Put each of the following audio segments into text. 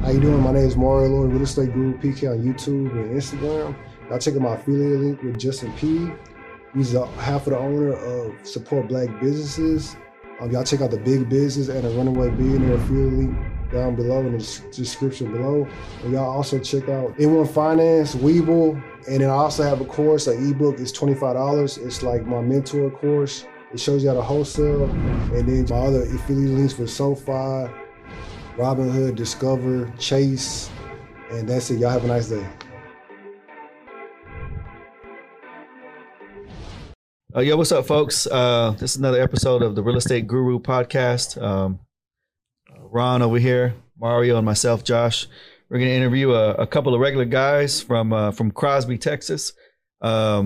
How you doing? My name is Mario Lloyd, Real Estate Guru PK on YouTube and Instagram. Y'all check out my affiliate link with Justin P. He's half of the owner of Support Black Businesses. Y'all check out the Big Business and the Runaway Billionaire affiliate link down below in the description below. And y'all also check out M1 Finance, Webull, and then I also have a course, an ebook. It's $25. It's like my mentor course. It shows you how to wholesale, and then my other affiliate links for SoFi, Robin Hood, Discover, Chase, and that's it. Y'all have a nice day. Yo, what's up, folks? This is another episode of the Real Estate Guru Podcast. Ron over here, Mario, and myself, Josh. We're going to interview a couple of regular guys from Crosby, Texas. But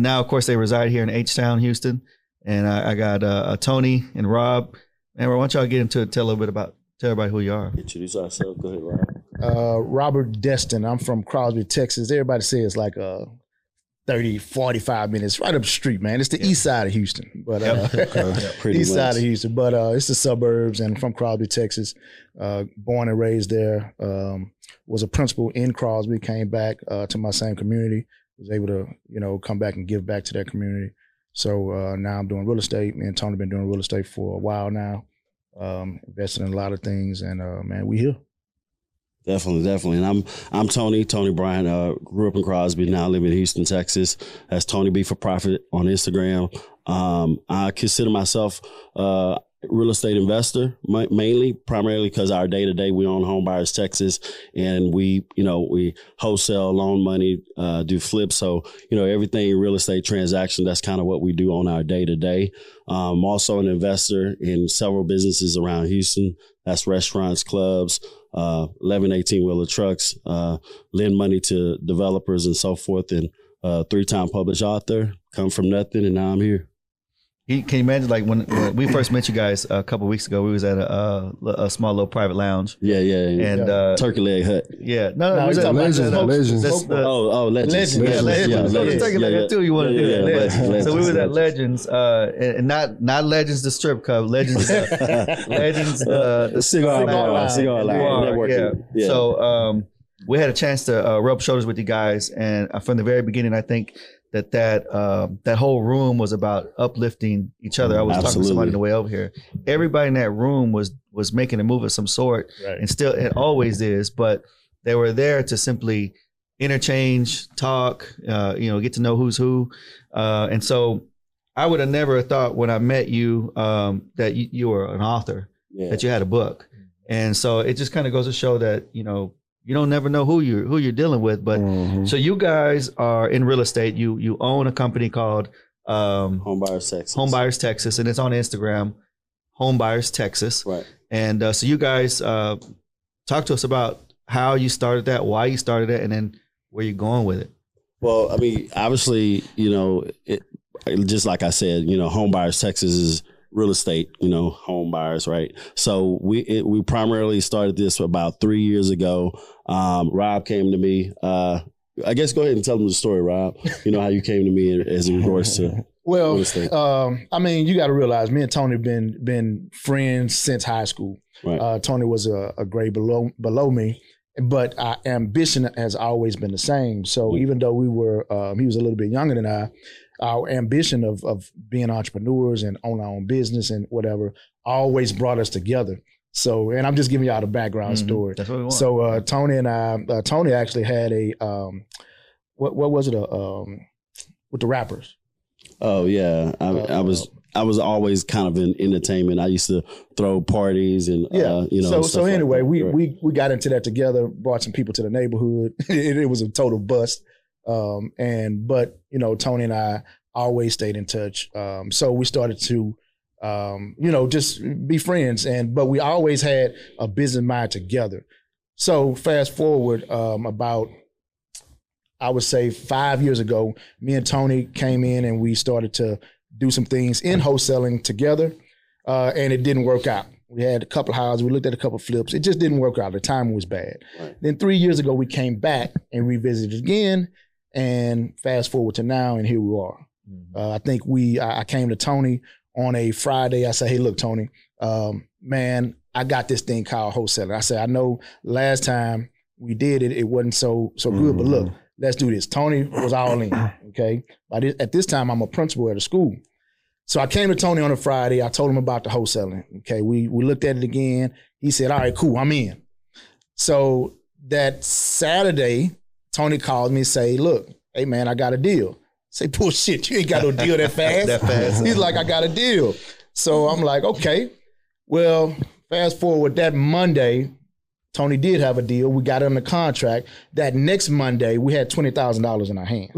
now, of course, they reside here in H-Town, Houston. And I got Tony and Rob. And why don't y'all get into it, tell everybody who you are. Introduce ourselves. Go ahead, Rob. Robert Destin. I'm from Crosby, Texas. Everybody says it's like 30, 45 minutes right up the street, man. It's the east side of Houston. But it's the suburbs, and I'm from Crosby, Texas. Born and raised there. Was a principal in Crosby, came back to my same community, was able to, come back and give back to that community. So now I'm doing real estate. Me and Tony have been doing real estate for a while now. Invested in a lot of things, and man, we here. Definitely. And I'm Tony Bryan, grew up in Crosby, now live in Houston, Texas. That's Tony B for Profit on Instagram. I consider myself real estate investor, primarily because our day-to-day, we own Homebuyers Texas, and we wholesale, loan money, do flips. So, everything real estate transaction, that's kind of what we do on our day-to-day. I'm also an investor in several businesses around Houston. That's restaurants, clubs, 11, 18-wheeler trucks, lend money to developers and so forth, and three-time published author, come from nothing, and now I'm here. Can you imagine, like, when we first met you guys a couple of weeks ago, we was at a small little private lounge. Yeah. And, Turkey Leg Hut. Yeah. No, we was at Legends. Legends. Legends. Turkey Leg Hut too, you want to do that. So we was at Legends, and not Legends the strip club, Legends the cigar line. Yeah. So we had a chance to rub shoulders with you guys, and from the very beginning, I think that whole room was about uplifting each other. I was talking to somebody on the way over here. Everybody in that room was making a move of some sort, right? And still, it always is, but they were there to simply interchange, talk, get to know who's who. And so I would have never thought when I met you that you were an author, that you had a book. And so it just kind of goes to show that, you don't never know who you're dealing with, but so you guys are in real estate. You own a company called Homebuyers Texas, and it's on Instagram, Homebuyers Texas. Right. And so you guys talk to us about how you started that, why you started it, and then where you're going with it. Well, I mean, obviously, just like I said, Homebuyers Texas is real estate, home buyers, right? So we primarily started this about 3 years ago. Rob came to me. I guess go ahead and tell them the story, Rob. How you came to me as in regards to real estate. I mean, you got to realize me and Tony have been friends since high school. Right. Tony was a grade below me, but our ambition has always been the same. So even though we were, he was a little bit younger than I. Our ambition of being entrepreneurs and own our own business and whatever always brought us together. So, and I'm just giving y'all the background story. That's what we want. So Tony and I, Tony actually had a, what was it? With the rappers. Oh yeah. I was always kind of in entertainment. I used to throw parties and, So anyway, we got into that together, brought some people to the neighborhood. It was a total bust. But Tony and I always stayed in touch. So we started to, just be friends, but we always had a business mind together. So fast forward, about, I would say 5 years ago, me and Tony came in and we started to do some things in wholesaling together. And it didn't work out. We had a couple of houses. We looked at a couple of flips. It just didn't work out. The timing was bad. Right. Then 3 years ago, we came back and revisited again. And fast forward to now, and here we are. I think I came to Tony on a Friday. I said, hey, look, Tony, man, I got this thing called wholesaling. I said, I know last time we did it, it wasn't so good, but look, let's do this. Tony was all in, okay? But at this time, I'm a principal at a school. So I came to Tony on a Friday. I told him about the wholesaling, okay? We looked at it again. He said, all right, cool, I'm in. So that Saturday, Tony called me and said, look, hey, man, I got a deal. I say, bullshit, you ain't got no deal that fast. He's like, I got a deal. So I'm like, okay, well, fast forward that Monday, Tony did have a deal. We got it on the contract. That next Monday, we had $20,000 in our hand.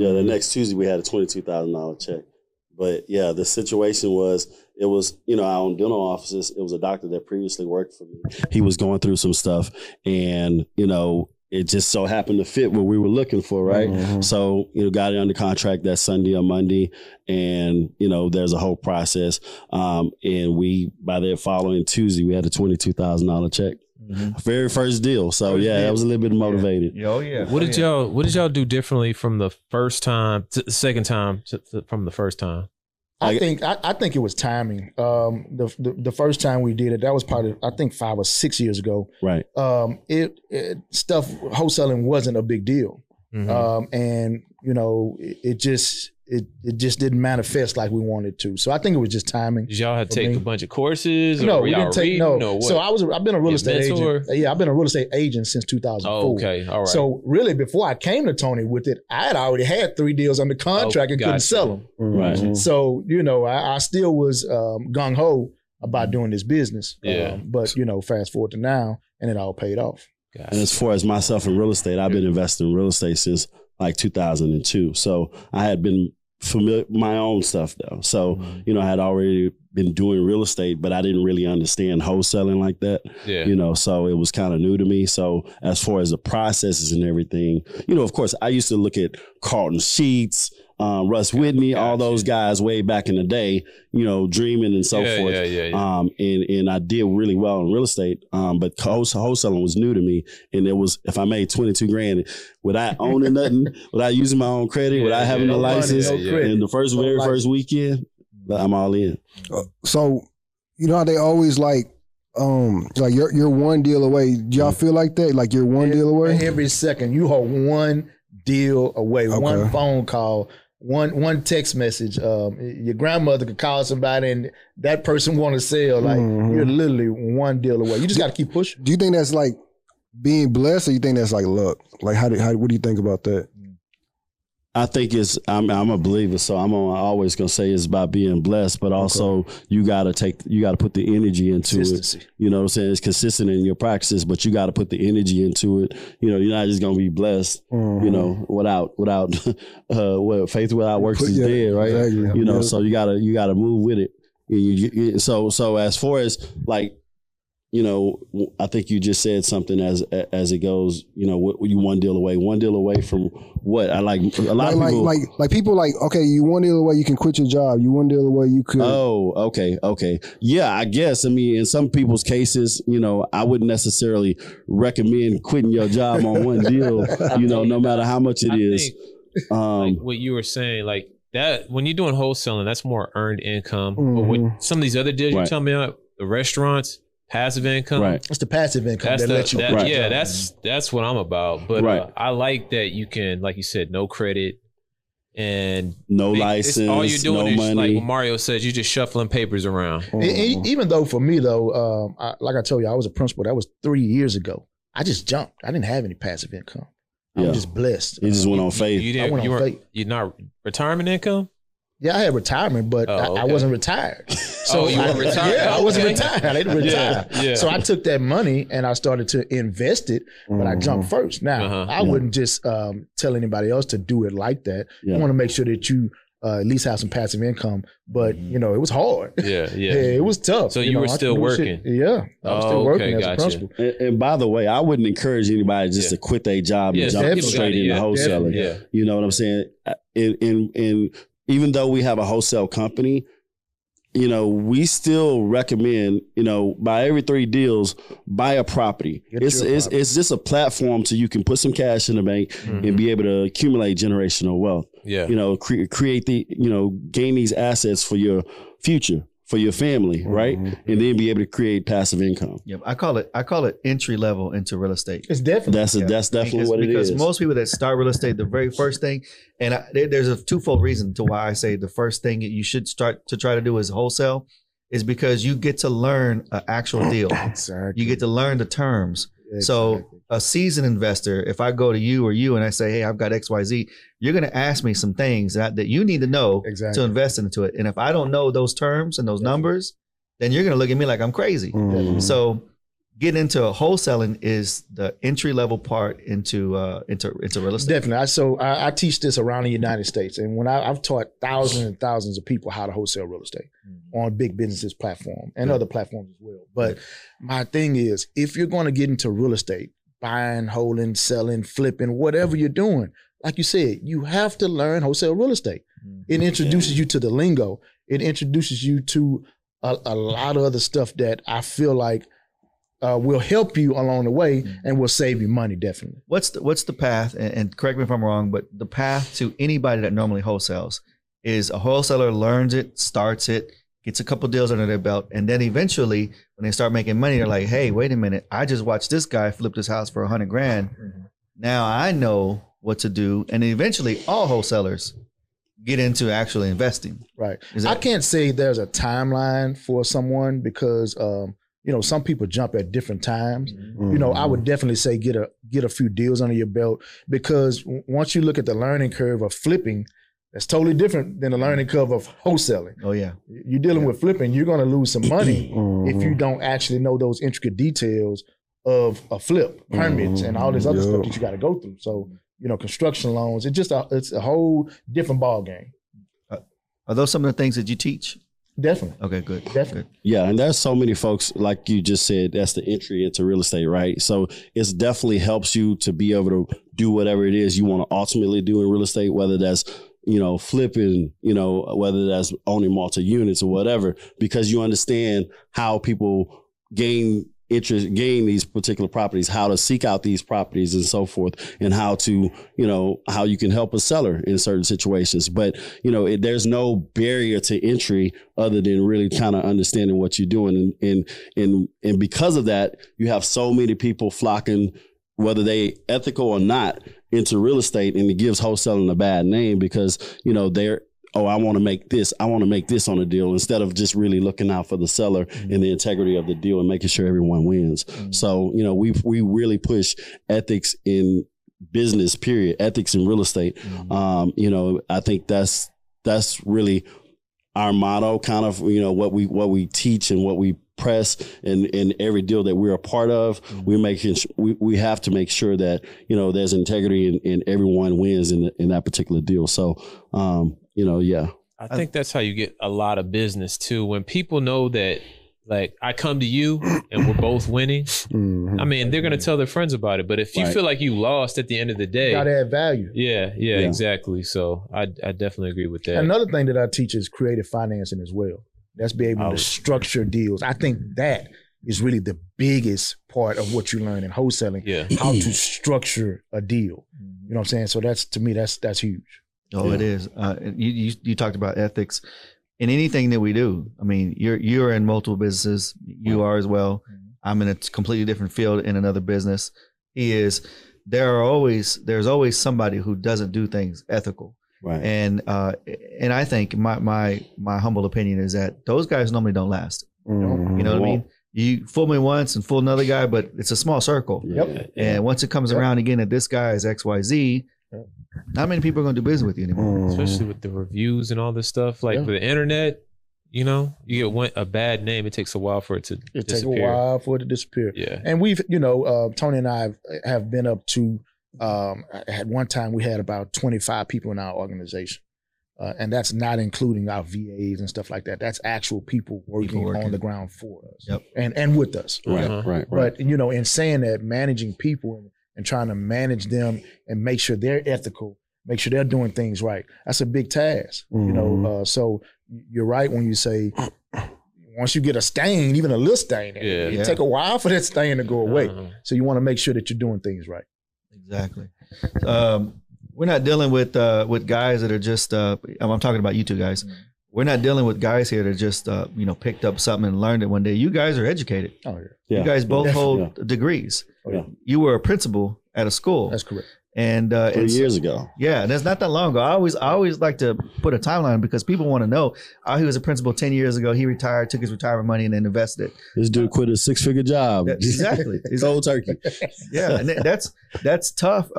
Yeah, the next Tuesday, we had a $22,000 check. But yeah, the situation was, it was, you know, our own dental offices. It was a doctor that previously worked for me. He was going through some stuff, and, you know, it just so happened to fit what we were looking for, right? Mm-hmm. So, you know, got it under contract that Sunday or Monday, and, you know, there's a whole process. And we, by the following Tuesday, we had a $22,000 check. Mm-hmm. Very first deal. So yeah, I was a little bit motivated. Yeah. Oh yeah. What did y'all do differently from the first time to the second time from the first time? I think it was timing. The first time we did it, that was probably, I think, 5 or 6 years ago. Right. Wholesaling wasn't a big deal. Mm-hmm. And you know, it just didn't manifest like we wanted to. So I think it was just timing. Did y'all have to take a bunch of courses? No, we didn't take no. So I've been a real estate agent. Yeah, I've been a real estate agent since 2004. Oh, okay, all right. So really, before I came to Tony with it, I had already had 3 deals under contract and couldn't sell them. Right. Mm-hmm. So, you know, I still was gung ho about doing this business. Yeah. But you know, fast forward to now, and it all paid off. Gotcha. And as far as myself in real estate, I've been investing in real estate since like 2002. So I had been familiar my own stuff though. So, you know, I had already been doing real estate, but I didn't really understand wholesaling like that. Yeah. You know, so it was kind of new to me. So as far as the processes and everything, you know, of course I used to look at Carlton Sheets, Russ Whitney, all those guys way back in the day, you know, dreaming and so forth. Yeah. And I did really well in real estate, but wholesaling was new to me. And it was, if I made $22,000 without owning nothing, without using my own credit, without having a license, and the very first weekend, I'm all in. So, you know how they always like you're one deal away. Do y'all feel like that? Like you're one deal away? Every second, you hold one deal away, one phone call. One text message. Your grandmother could call somebody, and that person want to sell. Like you're literally one deal away. You just got to keep pushing. Do you think that's like being blessed, or you think that's like luck? Like what do you think about that? I think it's, I'm a believer, so I'm always going to say it's about being blessed, but also you got to put the energy into it. You know what I'm saying? It's consistent in your practices, but you got to put the energy into it. You know, you're not just going to be blessed, you know, without faith without works is dead, right? Exactly. You know, so you got to move with it. So as far as like, you know, I think you just said something as it goes. You know, what you one deal away from what? I like a lot of people. Like people like, okay, you one deal away, you can quit your job. You one deal away, you could. Oh, okay, yeah. I guess. I mean, in some people's cases, you know, I wouldn't necessarily recommend quitting your job on one deal. You know, no matter how much it is. Like what you were saying, like that when you're doing wholesaling, that's more earned income. But with some of these other deals, you're telling me about the restaurants. Passive income. Right. It's the passive income that lets you. Yeah, that's what I'm about. But I like that you can, like you said, no credit and no license. All you're doing is money. Like Mario says, you're just shuffling papers around. And even though for me though, like I told you, I was a principal. That was 3 years ago. I just jumped. I didn't have any passive income. I'm just blessed. You just went on faith. I went on faith. You're not retirement income? Yeah, I had retirement, but I wasn't retired. So you were retired? Yeah, I wasn't retired. I didn't retire. Yeah. So I took that money and I started to invest it, but I jumped first. Now, I wouldn't just tell anybody else to do it like that. Yeah. You want to make sure that you at least have some passive income, but, you know, it was hard. Yeah. It was tough. So you were still working? Yeah, I was still working as a principal. And by the way, I wouldn't encourage anybody just to quit their job and jump straight into wholesaling. Yeah. You know what I'm saying? Even though we have a wholesale company, you know, we still recommend, you know, by every 3 deals, buy a property. It's just a platform so you can put some cash in the bank and be able to accumulate generational wealth. Yeah. You know, create gain these assets for your future. for your family, right? Mm-hmm. And then be able to create passive income. Yep. I call it entry level into real estate. It's definitely that's definitely what it is. Because most people that start real estate, the very first thing, and there's a twofold reason to why I say the first thing you should start to try to do is wholesale, is because you get to learn an actual deal. Exactly. You get to learn the terms. Exactly. So a seasoned investor, if I go to you or you and I say, hey, I've got XYZ, you're going to ask me some things that you need to know to invest into it. And if I don't know those terms and those numbers, then you're going to look at me like I'm crazy. Mm. So getting into wholesaling is the entry level part into real estate. Definitely. So I teach this around the United States. And when I've taught thousands and thousands of people how to wholesale real estate on Big Business platform and other platforms as well. But my thing is, if you're going to get into real estate, buying, holding, selling, flipping, whatever you're doing, like you said, you have to learn wholesale real estate. It introduces you to the lingo. It introduces you to a lot of other stuff that I feel like will help you along the way and will save you money, definitely. What's the path, and correct me if I'm wrong, but the path to anybody that normally wholesales is a wholesaler learns it, starts it, gets a couple deals under their belt, and then eventually when they start making money, they're like, hey, wait a minute, I just watched this guy flip this house for $100,000. Now I know what to do. And eventually all wholesalers get into actually investing. Right. I can't say there's a timeline for someone because you know, some people jump at different times. Mm-hmm. You know, I would definitely say get a few deals under your belt, because once you look at the learning curve of flipping, that's totally different than the learning curve of wholesaling. Oh yeah, you're dealing with flipping. You're going to lose some money if you don't actually know those intricate details of a flip, permits, and all this other stuff that you got to go through. So you know, construction loans. It's a whole different ball game. Are those some of the things that you teach? Definitely. Okay, good. Definitely. Yeah, and there's so many folks, like you just said, that's the entry into real estate, right? So it definitely helps you to be able to do whatever it is you want to ultimately do in real estate, whether that's, you know, flipping, you know, whether that's owning multi-units or whatever, because you understand how people gain these particular properties, how to seek out these properties and so forth, and how to, you know, how you can help a seller in certain situations. But, you know, there's no barrier to entry other than really kind of understanding what you're doing. And because of that, you have so many people flocking, whether they ethical or not, into real estate, and it gives wholesaling a bad name because, you know, I want to make this on a deal, instead of just really looking out for the seller and the integrity of the deal and making sure everyone wins. So, you know, we really push ethics in business, period, ethics in real estate. You know, I think that's really our motto, kind of, you know, what we teach and what we press in every deal that we're a part of. We have to make sure that, you know, there's integrity and everyone wins in that particular deal. So, you know, yeah. I think that's how you get a lot of business too. When people know that, like, I come to you and we're both winning, I mean, they're going to tell their friends about it. But if you feel like you lost at the end of the day, you got to add value. Yeah, exactly. So I definitely agree with that. Another thing that I teach is creative financing as well. That's be able to structure deals. I think that is really the biggest part of what you learn in wholesaling, how to structure a deal. You know what I'm saying? So that's, to me, that's huge. Oh, yeah. It is. You talked about ethics in anything that we do. I mean, you're in multiple businesses. You are as well. I'm in a completely different field in another business. He is. There's always somebody who doesn't do things ethical. Right. And I think my humble opinion is that those guys normally don't last. You know what I mean? You fool me once and fool another guy, but it's a small circle. Yep. And once it comes around again that this guy is XYZ, not many people are going to do business with you anymore. Especially with the reviews and all this stuff, like with the internet, you know, you get a bad name. It takes a while for it to disappear. Yeah. And we've, you know, Tony and I have been up to, at one time we had about 25 people in our organization. And that's not including our VAs and stuff like that. That's actual people working on the ground for us and with us. Right. But, you know, in saying that, managing people and trying to manage them and make sure they're ethical, make sure they're doing things right, that's a big task. You know, so you're right when you say, once you get a stain, even a little stain, it take a while for that stain to go away. So you want to make sure that you're doing things right. Exactly. We're not dealing with guys that are just, I'm talking about you two guys, We're not dealing with guys here that just, you know, picked up something and learned it one day. You guys are educated. Oh, yeah. Yeah. You guys both hold degrees. Oh, yeah. You were a principal at a school. That's correct. And 3 years ago. Yeah, that's not that long ago. I always like to put a timeline because people want to know. He was a principal 10 years ago. He retired, took his retirement money, and then invested it. This dude quit a six-figure job. Exactly. Cold turkey. Yeah, and that's tough.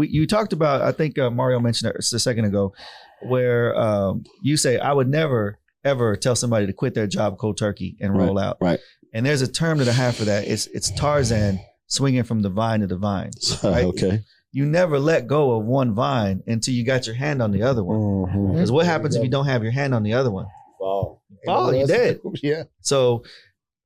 You talked about, I think Mario mentioned it a second ago, where you say, I would never, ever tell somebody to quit their job cold turkey and roll out. Right. And there's a term that I have for that. It's Tarzan swinging from the vine to the vine. Right? Okay. You never let go of one vine until you got your hand on the other one. Because what happens if you don't have your hand on the other one? Fall, you're dead. Yeah. So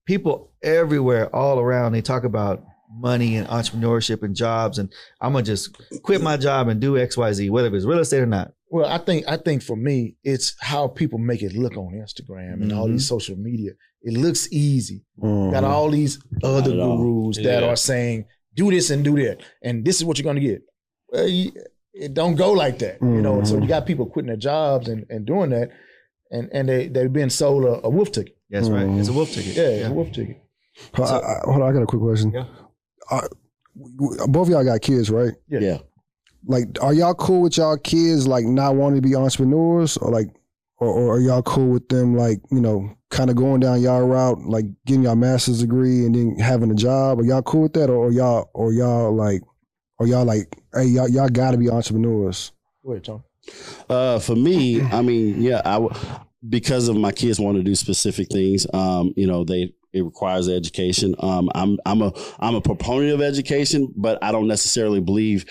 people everywhere, all around, they talk about money and entrepreneurship and jobs. And I'm going to just quit my job and do X, Y, Z, whether it's real estate or not. Well, I think for me, it's how people make it look on Instagram and all these social media. It looks easy. Got all these other gurus that are saying, do this and do that, and this is what you're going to get. Well, it don't go like that, you know. So you got people quitting their jobs and doing that, and they've been sold a wolf ticket. That's right. It's a wolf ticket. Yeah, it's a wolf ticket. Hold on, I got a quick question. Yeah. Both of y'all got kids, right? Yeah. Like, are y'all cool with y'all kids like not wanting to be entrepreneurs, or are y'all cool with them like, you know, kind of going down y'all route, like getting y'all master's degree and then having a job? Are y'all cool with that, or y'all like, hey, y'all got to be entrepreneurs? Go ahead, Tom. For me, I mean, yeah, because of my kids want to do specific things. You know, it requires education. I'm a proponent of education, but I don't necessarily believe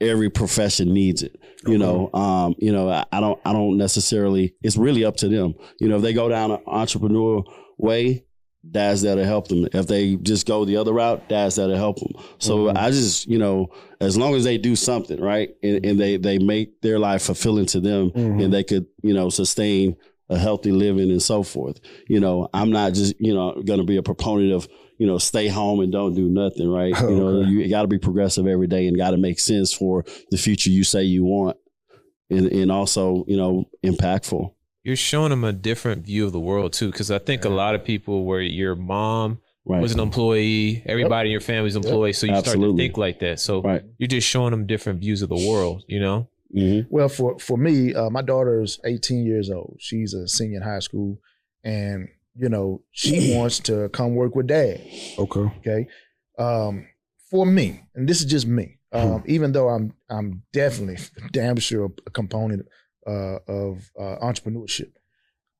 every profession needs it. You know, you know, I don't necessarily, it's really up to them. You know, if they go down an entrepreneur way, that's there to help them. If they just go the other route, that's there to help them. So I just, you know, as long as they do something, right, and they make their life fulfilling to them and they could, you know, sustain a healthy living and so forth. You know, I'm not just, you know, going to be a proponent of, you know, stay home and don't do nothing, right? You know, you got to be progressive every day and got to make sense for the future you say you want, and also, you know, impactful. You're showing them a different view of the world too, because I think a lot of people where your mom was an employee, everybody in your family's employee, so you start to think like that. So you're just showing them different views of the world, you know? Well, for me, my daughter's 18 years old. She's a senior in high school, and you know, she wants to come work with dad. Okay. For me, and this is just me, even though I'm definitely damn sure a component of entrepreneurship,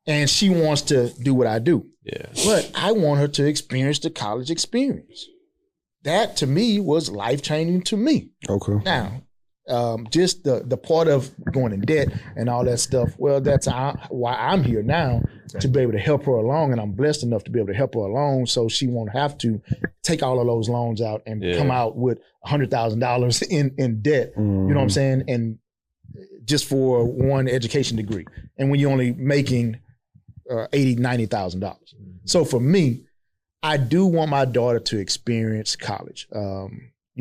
and she wants to do what I do. Yeah. But I want her to experience the college experience. That to me was life-changing to me. Okay. Now, just the part of going in debt and all that stuff, well, that's why I'm here now, to be able to help her along, and I'm blessed enough to be able to help her along so she won't have to take all of those loans out and come out with $100,000 in debt, you know what I'm saying, and just for one education degree, and when you're only making $80,000, $90,000. So for me, I do want my daughter to experience college, you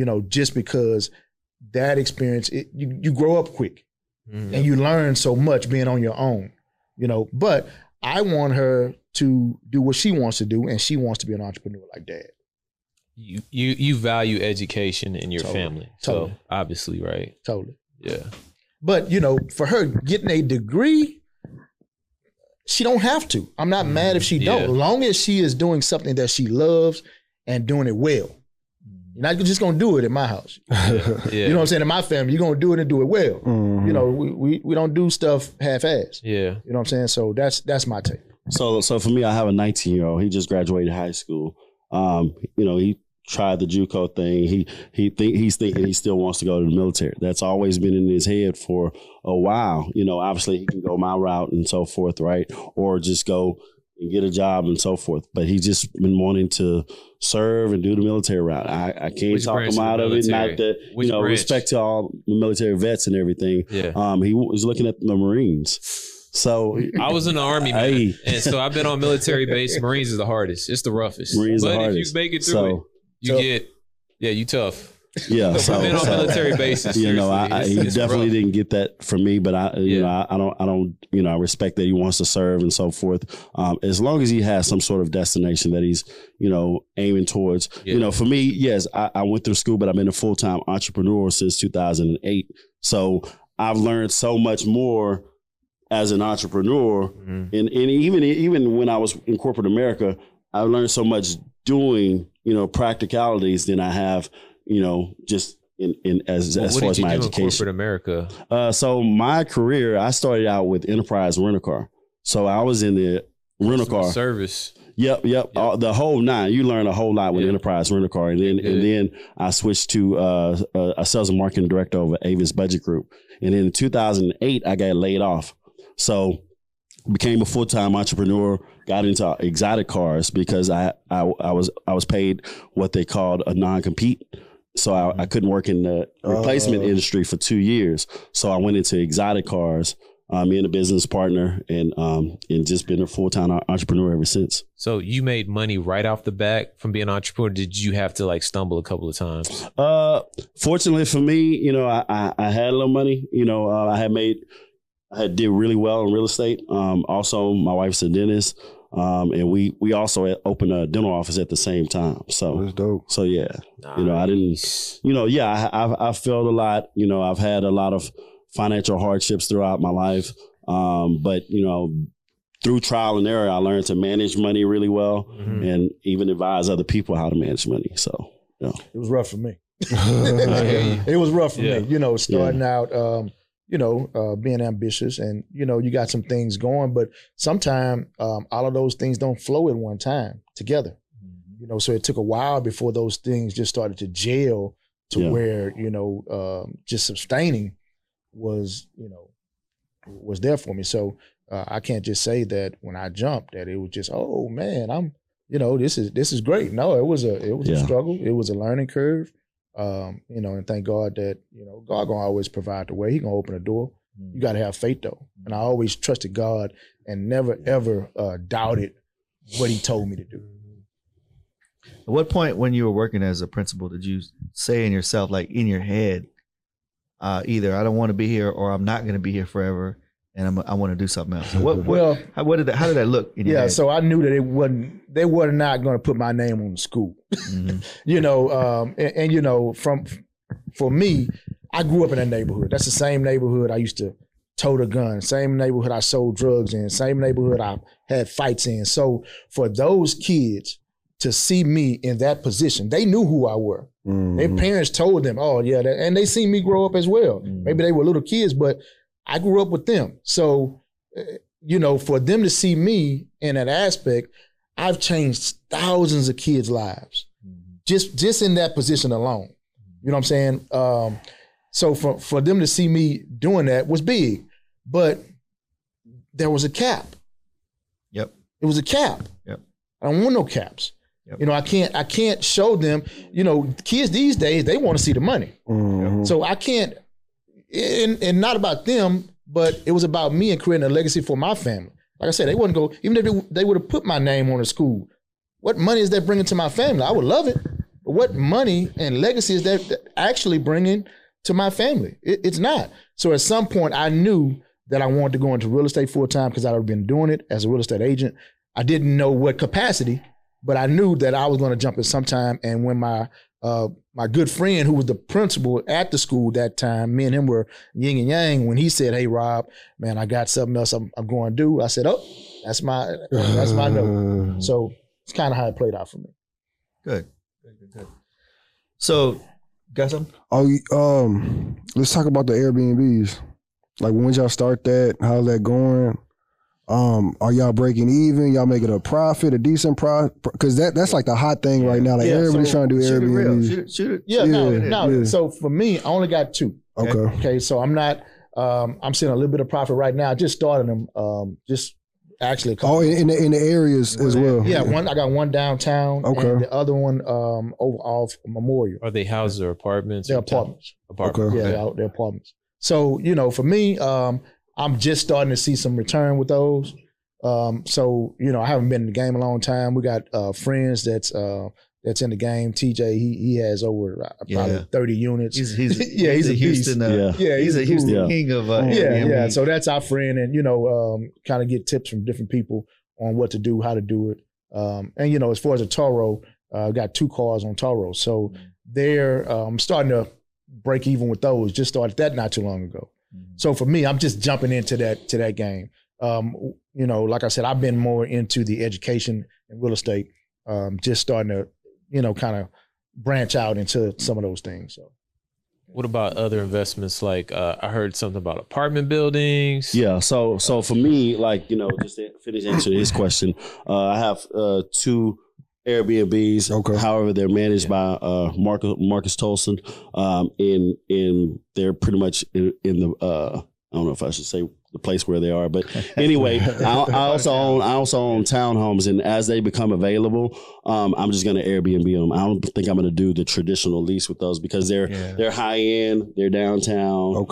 know, just because that experience, you grow up quick and you learn so much being on your own, you know. But I want her to do what she wants to do, and she wants to be an entrepreneur like dad. You value education in your family. Totally. So obviously, right? Totally. Yeah. But, you know, for her getting a degree, she don't have to. I'm not mad if she don't. As long as she is doing something that she loves and doing it well. You're not just going to do it in my house. You know what I'm saying? In my family, you're going to do it and do it well. You know, we don't do stuff half-assed. Yeah. You know what I'm saying? So that's my take. So for me, I have a 19-year-old. He just graduated high school. You know, he tried the JUCO thing. He's thinking he still wants to go to the military. That's always been in his head for a while. You know, obviously he can go my route and so forth, right? Or just go and get a job and so forth. But he's just been wanting to serve and do the military route. I can't talk him out of it. Not that, you know, respect to all the military vets and everything. Yeah. He was looking at the Marines. So I was in the Army, man. Hey. And so I've been on military base. Marines is the hardest. It's the roughest. Marines but the hardest. If you make it through it, you tough. Yeah, so on military bases. You know, he definitely didn't get that from me, but I respect that he wants to serve and so forth. As long as he has some sort of destination that he's, you know, aiming towards. Yeah. You know, for me, yes, I went through school, but I've been a full-time entrepreneur since 2008. So I've learned so much more as an entrepreneur, mm-hmm. and even when I was in corporate America, I learned so much doing, you know, practicalities than I have, you know, just as far as my education. What did you do in corporate America? So my career, I started out with Enterprise Rent-A-Car. So I was in the Rent-A-Car service. Yep. The whole nine. You learn a whole lot with Enterprise Rent-A-Car, and then I switched to a sales and marketing director over Avis Budget Group. And then in 2008, I got laid off. So became a full-time entrepreneur, got into exotic cars because I was paid what they called a non-compete. So I couldn't work in the replacement industry for 2 years. So I went into exotic cars, me and a business partner, and just been a full-time entrepreneur ever since. So you made money right off the bat from being an entrepreneur. Did you have to like stumble a couple of times? Fortunately for me, you know, I had a little money, you know, I did really well in real estate. Also, my wife's a dentist, and we also opened a dental office at the same time. So that's dope. So yeah, nice. You know, I didn't, you know, yeah, I failed a lot. You know, I've had a lot of financial hardships throughout my life, but you know, through trial and error, I learned to manage money really well, mm-hmm. and even advise other people how to manage money. So yeah, you know. It was rough for me. It was rough for me. You know, starting out. You know, being ambitious and, you know, you got some things going, but sometimes all of those things don't flow at one time together, mm-hmm. you know, so it took a while before those things just started to gel to where, you know, just sustaining was there for me. So I can't just say that when I jumped that it was just, oh man, I'm, you know, this is great. No, it was a struggle. It was a learning curve. You know, and thank God that, you know, God gonna always provide the way. He gonna open the door. Mm-hmm. You gotta have faith though. And I always trusted God and never ever doubted what he told me to do. At what point when you were working as a principal did you say in yourself, like in your head, either I don't want to be here or I'm not going to be here forever and I want to do something else? So how did that look in your head? So I knew that they were not going to put my name on the school. Mm-hmm. You know, and you know, for me, I grew up in that neighborhood. That's the same neighborhood I used to tote a gun, same neighborhood I sold drugs in, same neighborhood I had fights in. So for those kids to see me in that position, they knew who I were. Mm-hmm. Their parents told them, and they seen me grow up as well. Mm-hmm. Maybe they were little kids, but I grew up with them. So, you know, for them to see me in that aspect, I've changed thousands of kids' lives, mm-hmm. just in that position alone. You know what I'm saying? So for them to see me doing that was big, but there was a cap. Yep. It was a cap. Yep. I don't want no caps. Yep. You know, I can't show them, you know, kids these days, they want to see the money. Mm-hmm. So I can't. And not about them, but it was about me and creating a legacy for my family. Like I said, they wouldn't go, even if they would have put my name on the school, what money is that bringing to my family? I would love it. But what money and legacy is that actually bringing to my family? It's not. So at some point, I knew that I wanted to go into real estate full time because I had been doing it as a real estate agent. I didn't know what capacity, but I knew that I was going to jump in sometime. And when my good friend who was the principal at the school that time, me and him were yin and yang, when he said, hey, Rob, man, I got something else I'm going to do. I said, oh, that's my note. So it's kind of how it played out for me. Good. So got something? Let's talk about the Airbnbs. Like when y'all start that, how's that going? Are y'all breaking even? Y'all making a profit, a decent profit? Because that's like the hot thing right now. Like everybody's trying to do Airbnb. Shoot it. No. So for me, I only got two. Okay. So I'm not. I'm seeing a little bit of profit right now. Just starting them. Just actually. In the areas as well. Yeah. One. I got one downtown. Okay. And the other one over off Memorial. Are they houses or apartments? They're apartments. Okay. Yeah, they're apartments. So you know, for me, I'm just starting to see some return with those. So, you know, I haven't been in the game a long time. We got friends that's that's in the game. TJ, he has over probably 30 units. He's a Houston king. So that's our friend, and you know, kind of get tips from different people on what to do, how to do it. And you know, as far as a Turo, got 2 cars on Turo, so they're starting to break even with those. Just started that not too long ago. Mm-hmm. So for me, I'm just jumping into that game. You know, like I said, I've been more into the education and real estate. Just starting to, you know, kind of branch out into some of those things. So, what about other investments? Like I heard something about apartment buildings. Yeah. So for me, like, you know, just to finish answering his question, I have 2 Airbnbs. Okay. However, they're managed by Marcus Tolson, in they're pretty much in the I don't know if I should say the place where they are, but anyway, I also own townhomes, and as they become available, I'm just going to Airbnb them. I don't think I'm going to do the traditional lease with those because they're high end, they're downtown,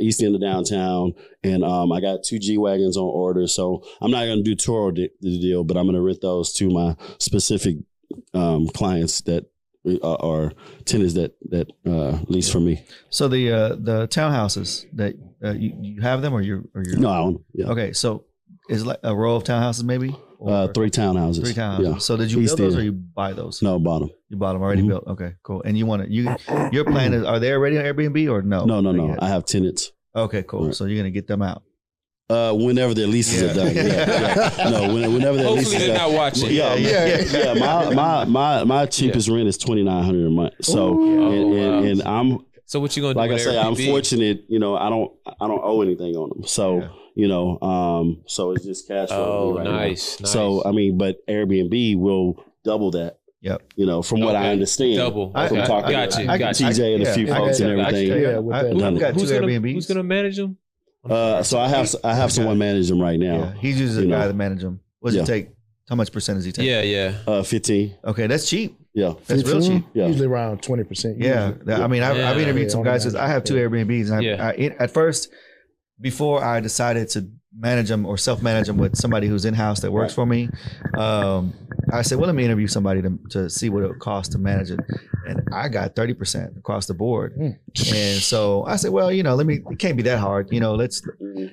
east end of downtown, and I got 2 G-Wagons on order, so I'm not going to do Turo the deal, but I'm going to rent those to my specific clients that are tenants that lease for me. So the townhouses that you have them, or you're no, I don't. Yeah. Okay, so is like a row of townhouses maybe? Or 3 townhouses. 3 townhouses. Yeah. So did you build those or you buy those? No, bought them. You bought them already built. Okay, cool. And you want to your plan is, are they already on Airbnb or no? No. I have tenants. Okay, cool. Right. So you're gonna get them out. Whenever their leases are done. No, whenever their leases are done. Hopefully they're not watching. Yeah. My cheapest rent is $2,900 a month. So and I'm. So what you gonna do? Like I say, I'm fortunate. You know, I don't owe anything on them. So you know, so it's just cash flow. Oh, right, nice. So I mean, but Airbnb will double that. Yep. You know, from what I understand. Double. From talking to TJ and a few folks and everything. Who's gonna manage them? So I have someone manage them right now. Yeah, he uses a guy to manage them. What does it take? How much percent does he take? 15. Okay, that's cheap. Yeah, that's 15? Real cheap. Yeah. Usually around 20%. Yeah. I mean, I've interviewed some guys. I have 2 Airbnbs, and at first, before I decided to manage them or self-manage them with somebody who's in-house that works for me, I said, well, let me interview somebody to see what it would cost to manage it. And I got 30% across the board. Mm. And so I said, well, you know, it can't be that hard. You know,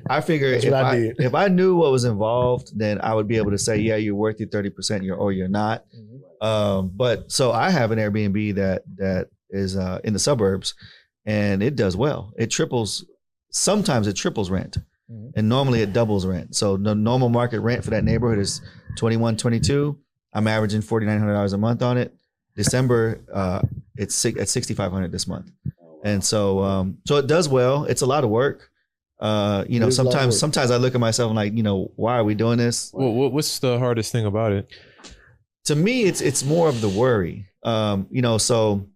I figure if I knew what was involved, then I would be able to say, yeah, you're worth your 30%, or you're not. Mm-hmm. But so I have an Airbnb that is in the suburbs, and it does well. It triples. Sometimes it triples rent. Mm-hmm. And normally it doubles rent. So the normal market rent for that neighborhood is $2,122. I'm averaging $4,900 a month on it. December, it's at $6,500 this month. And so so it does well. It's a lot of work. You know, sometimes I look at myself and like, you know, why are we doing this? Well, what's the hardest thing about it? To me, it's more of the worry. You know, so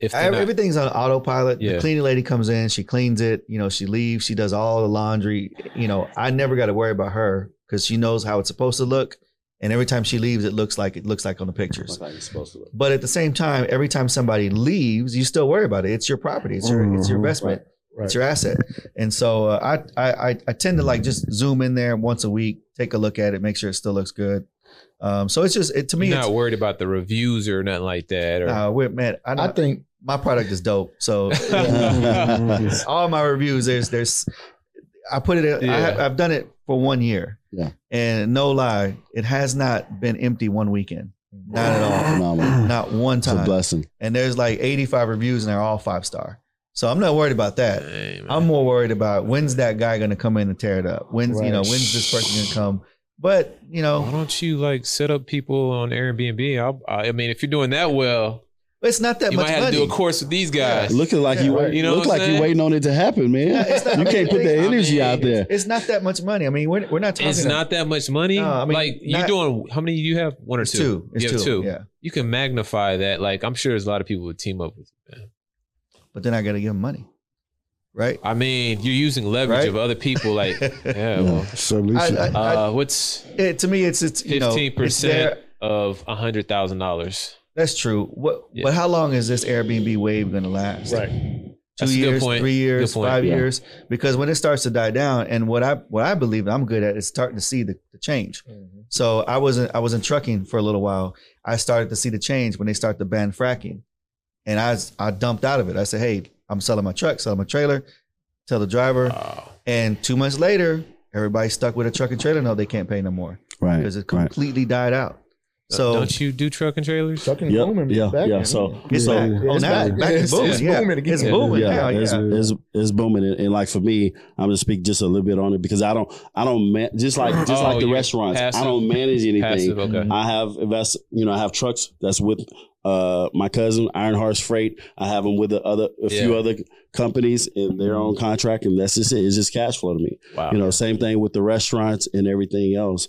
if everything's on autopilot. The cleaning lady comes in, she cleans it, you know, she leaves, she does all the laundry. You know, I never got to worry about her because she knows how it's supposed to look. And every time she leaves, it looks like on the pictures. Like it's supposed to look. But at the same time, every time somebody leaves, you still worry about it. It's your property. It's your investment. Right. It's your asset. And so I tend to like just zoom in there once a week, take a look at it, make sure it still looks good. So it's just to me. You're not worried about the reviews or nothing like that. I think my product is dope. So all my reviews, there's. I put it. Yeah. I've done it for 1 year. Yeah. And no lie, it has not been empty one weekend. Not at all. Phenomenal. Not one time. It's a blessing. And there's like 85 reviews and they're all 5-star. So I'm not worried about that. Hey, I'm more worried about when's that guy going to come in and tear it up? When's this person going to come? But, you know. Why don't you like set up people on Airbnb? I mean, if you're doing that well. It's not that much money. You might have to do a course with these guys. Looking like you waiting on it to happen, man. You can't put that energy out there. It's not that much money. I mean, we're not talking. It's not that much money. No, I mean, like you're doing. How many do you have? One or two? Two. It's two. Yeah. You can magnify that. Like I'm sure there's a lot of people would team up with you, man. But then I got to give them money. Right. I mean, you're using leverage of other people. Like, what's it to me? It's 15% of $100,000. That's true. But how long is this Airbnb wave going to last? Right. 2 years, 3 years, 5 years, because when it starts to die down, and what I believe I'm good at is starting to see the change. Mm-hmm. So I was in trucking for a little while. I started to see the change when they started to ban fracking, and I dumped out of it. I said, hey, I'm selling my truck, selling my trailer, tell the driver. Wow. And 2 months later, everybody's stuck with a truck and trailer. No, they can't pay no more, right? Because it completely died out. So don't you do truck and trailers? Truck and booming, yeah. So it's booming. It's booming. Yeah, it's booming. And like for me, I'm gonna speak just a little bit on it because I don't, just like the restaurants. Passive? I don't manage anything. Passive, okay. I have trucks that's with my cousin Iron Horse Freight. I have them with a few other companies in their own contract, and that's just it. It's just cash flow to me. Wow. You know, same thing with the restaurants and everything else.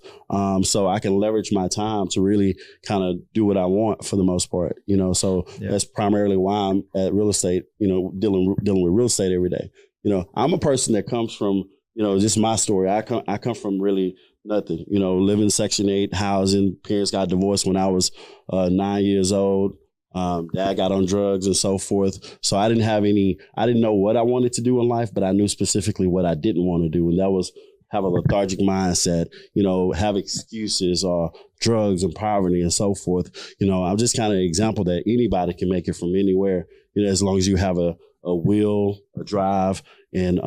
So I can leverage my time to really kind of do what I want for the most part. You know, so that's primarily why I'm at real estate. You know, dealing with real estate every day. You know, I'm a person that comes from, you know, just my story. I come from really nothing. You know, living Section 8 housing. Parents got divorced when I was 9 years old. Dad got on drugs and so forth. So I didn't know what I wanted to do in life, but I knew specifically what I didn't want to do. And that was have a lethargic mindset, you know, have excuses or drugs and poverty and so forth. You know, I'm just kind of an example that anybody can make it from anywhere, you know, as long as you have a will, a drive, and,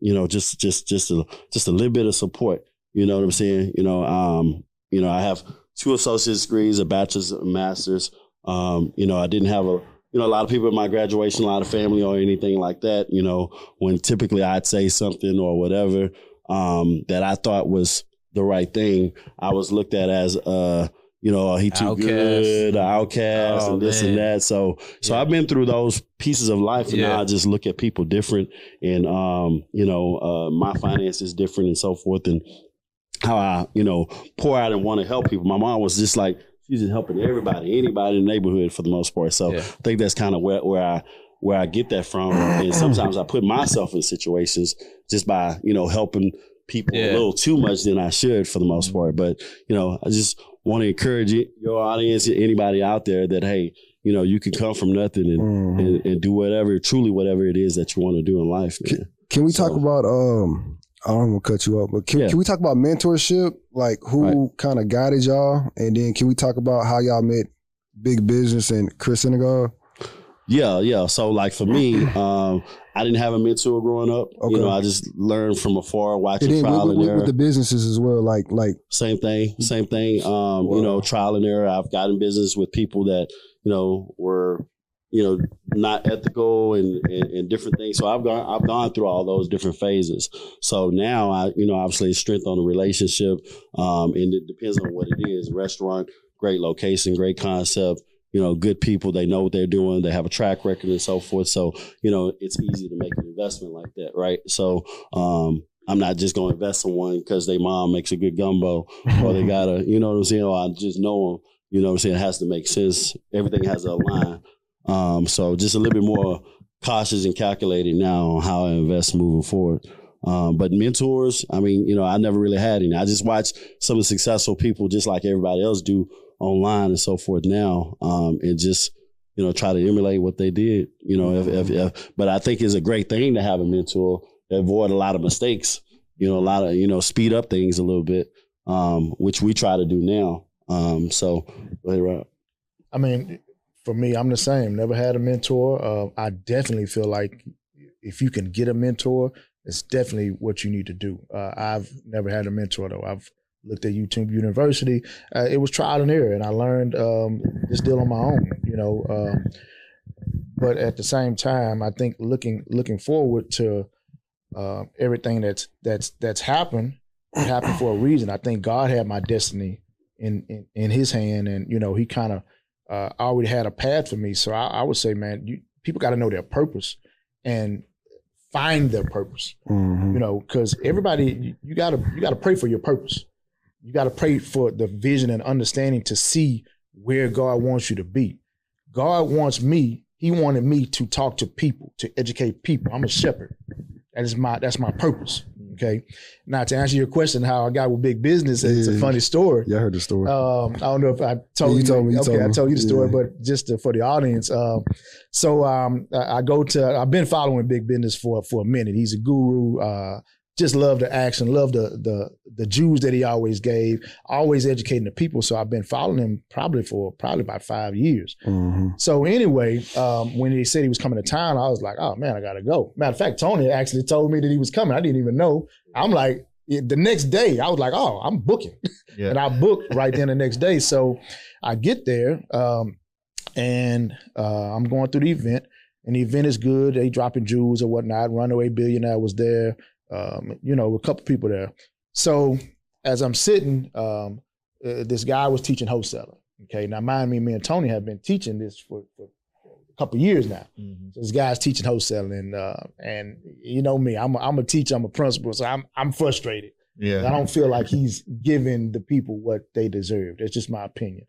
you know, just a little bit of support. You know what I'm saying? You know, I have 2 associate's degrees, a bachelor's, a master's. You know, I didn't have a lot of people at my graduation, a lot of family or anything like that, you know, when typically I'd say something or whatever that I thought was the right thing. I was looked at as, you know, he too good, outcast, and this and that. So I've been through those pieces of life, and now I just look at people different, and, you know, my finance is different and so forth, and how I, you know, pour out and want to help people. My mom was just like, she's just helping everybody, anybody in the neighborhood for the most part. So I think that's kind of where I get that from. And sometimes I put myself in situations just by, you know, helping people a little too much than I should for the most part. But, you know, I just want to encourage your audience, anybody out there that, hey, you know, you can come from nothing and do whatever, truly whatever it is that you want to do in life. Man. Can we talk about, I don't want to cut you up, but can we talk about mentorship? Like who kind of guided y'all? And then can we talk about how y'all met Big Business and Chris Senegal? Yeah. So like for me, I didn't have a mentor growing up. Okay. You know, I just learned from afar, watching trial and error. With the businesses as well, like same thing. You know, trial and error. I've gotten business with people that, you know, were, you know, not ethical and different things. So I've gone through all those different phases. So now I obviously strength on the relationship. And it depends on what it is. Restaurant, great location, great concept, you know, good people, they know what they're doing. They have a track record and so forth. So, you know, it's easy to make an investment like that. Right. So, I'm not just going to invest someone because their mom makes a good gumbo or they got a, you know what I'm saying? Or I just know them, you know what I'm saying? It has to make sense. Everything has to align. So just a little bit more cautious and calculated now on how I invest moving forward. But mentors, I mean, you know, I never really had any. I just watched some of the successful people just like everybody else do online and so forth now, and just, you know, try to emulate what they did, you know, but I think it's a great thing to have a mentor, avoid a lot of mistakes, you know, speed up things a little bit, which we try to do now. So, right. I mean, for me, I'm the same. Never had a mentor. I definitely feel like if you can get a mentor, it's definitely what you need to do. I've never had a mentor, though. I've looked at YouTube University. It was trial and error, and I learned this deal on my own, you know. But at the same time, I think looking forward to everything that's happened, it happened for a reason. I think God had my destiny in his hand, and, you know, he kind of, I already had a path for me. So I would say, man, people got to know their purpose and find their purpose, you know, because everybody, you got to pray for your purpose. You got to pray for the vision and understanding to see where God wants you to be. God wants me. He wanted me to talk to people, to educate people. I'm a shepherd. That's my purpose. Okay. Now, to answer your question, how I got with Big Business, it's a funny story. Yeah, I heard the story. I don't know if I told you. I told you the story, but just to, for the audience. I've been following Big Business for a minute. He's a guru. Just love the action, love the Jews that he always gave, always educating the people. So I've been following him probably about 5 years. Mm-hmm. So anyway, when he said he was coming to town, I was like, oh man, I gotta go. Matter of fact, Tony actually told me that he was coming. I didn't even know. I'm like, the next day, I was like, oh, I'm booking. Yeah. And I booked right then the next day. So I get there and I'm going through the event, and the event is good. They dropping jewels or whatnot. Runaway Billionaire was there. A couple people there. So as I'm sitting, this guy was teaching wholesaling. Okay, now mind me and Tony have been teaching this for a couple of years now. Mm-hmm. So this guy's teaching wholesaling, and you know me, I'm a teacher, I'm a principal, so I'm frustrated. Yeah, I don't feel like he's giving the people what they deserve. That's just my opinion.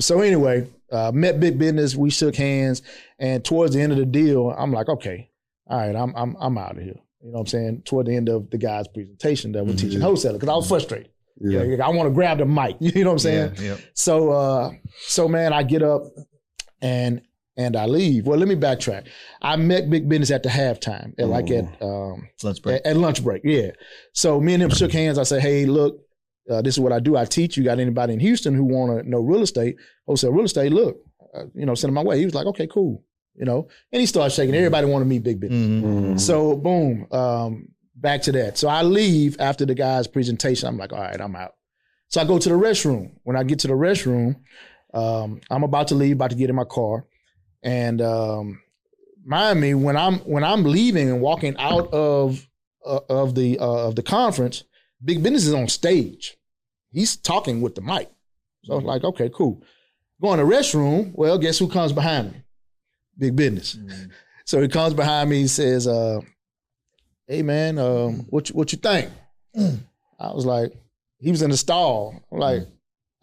So anyway, met Big Business, we shook hands, and towards the end of the deal, I'm like, okay, all right, I'm out of here. You know what I'm saying? Toward the end of the guy's presentation that we're teaching wholesaler, because I was frustrated. Yeah. Like, I want to grab the mic. You know what I'm saying? Yeah, yeah. So man, I get up and I leave. Well, let me backtrack. I met Big Business at the halftime, lunch break. At lunch break, yeah. So me and him shook hands. I said, hey, look, this is what I do. I teach. You got anybody in Houston who want to know real estate? Wholesale real estate, look, send them my way. He was like, okay, cool. And he started shaking. Everybody wanted to meet Big Business. Mm-hmm. So boom, back to that. So I leave after the guy's presentation. I'm like, all right, I'm out. So I go to the restroom. When I get to the restroom, I'm about to leave, about to get in my car. And mind me, when I'm leaving and walking out of the conference, Big Business is on stage. He's talking with the mic. So I was like, okay, cool. Go in the restroom. Well, guess who comes behind me? Big Business. Mm-hmm. So he comes behind me, he says, hey man, what you think? Mm. I was like, he was in the stall. I'm like,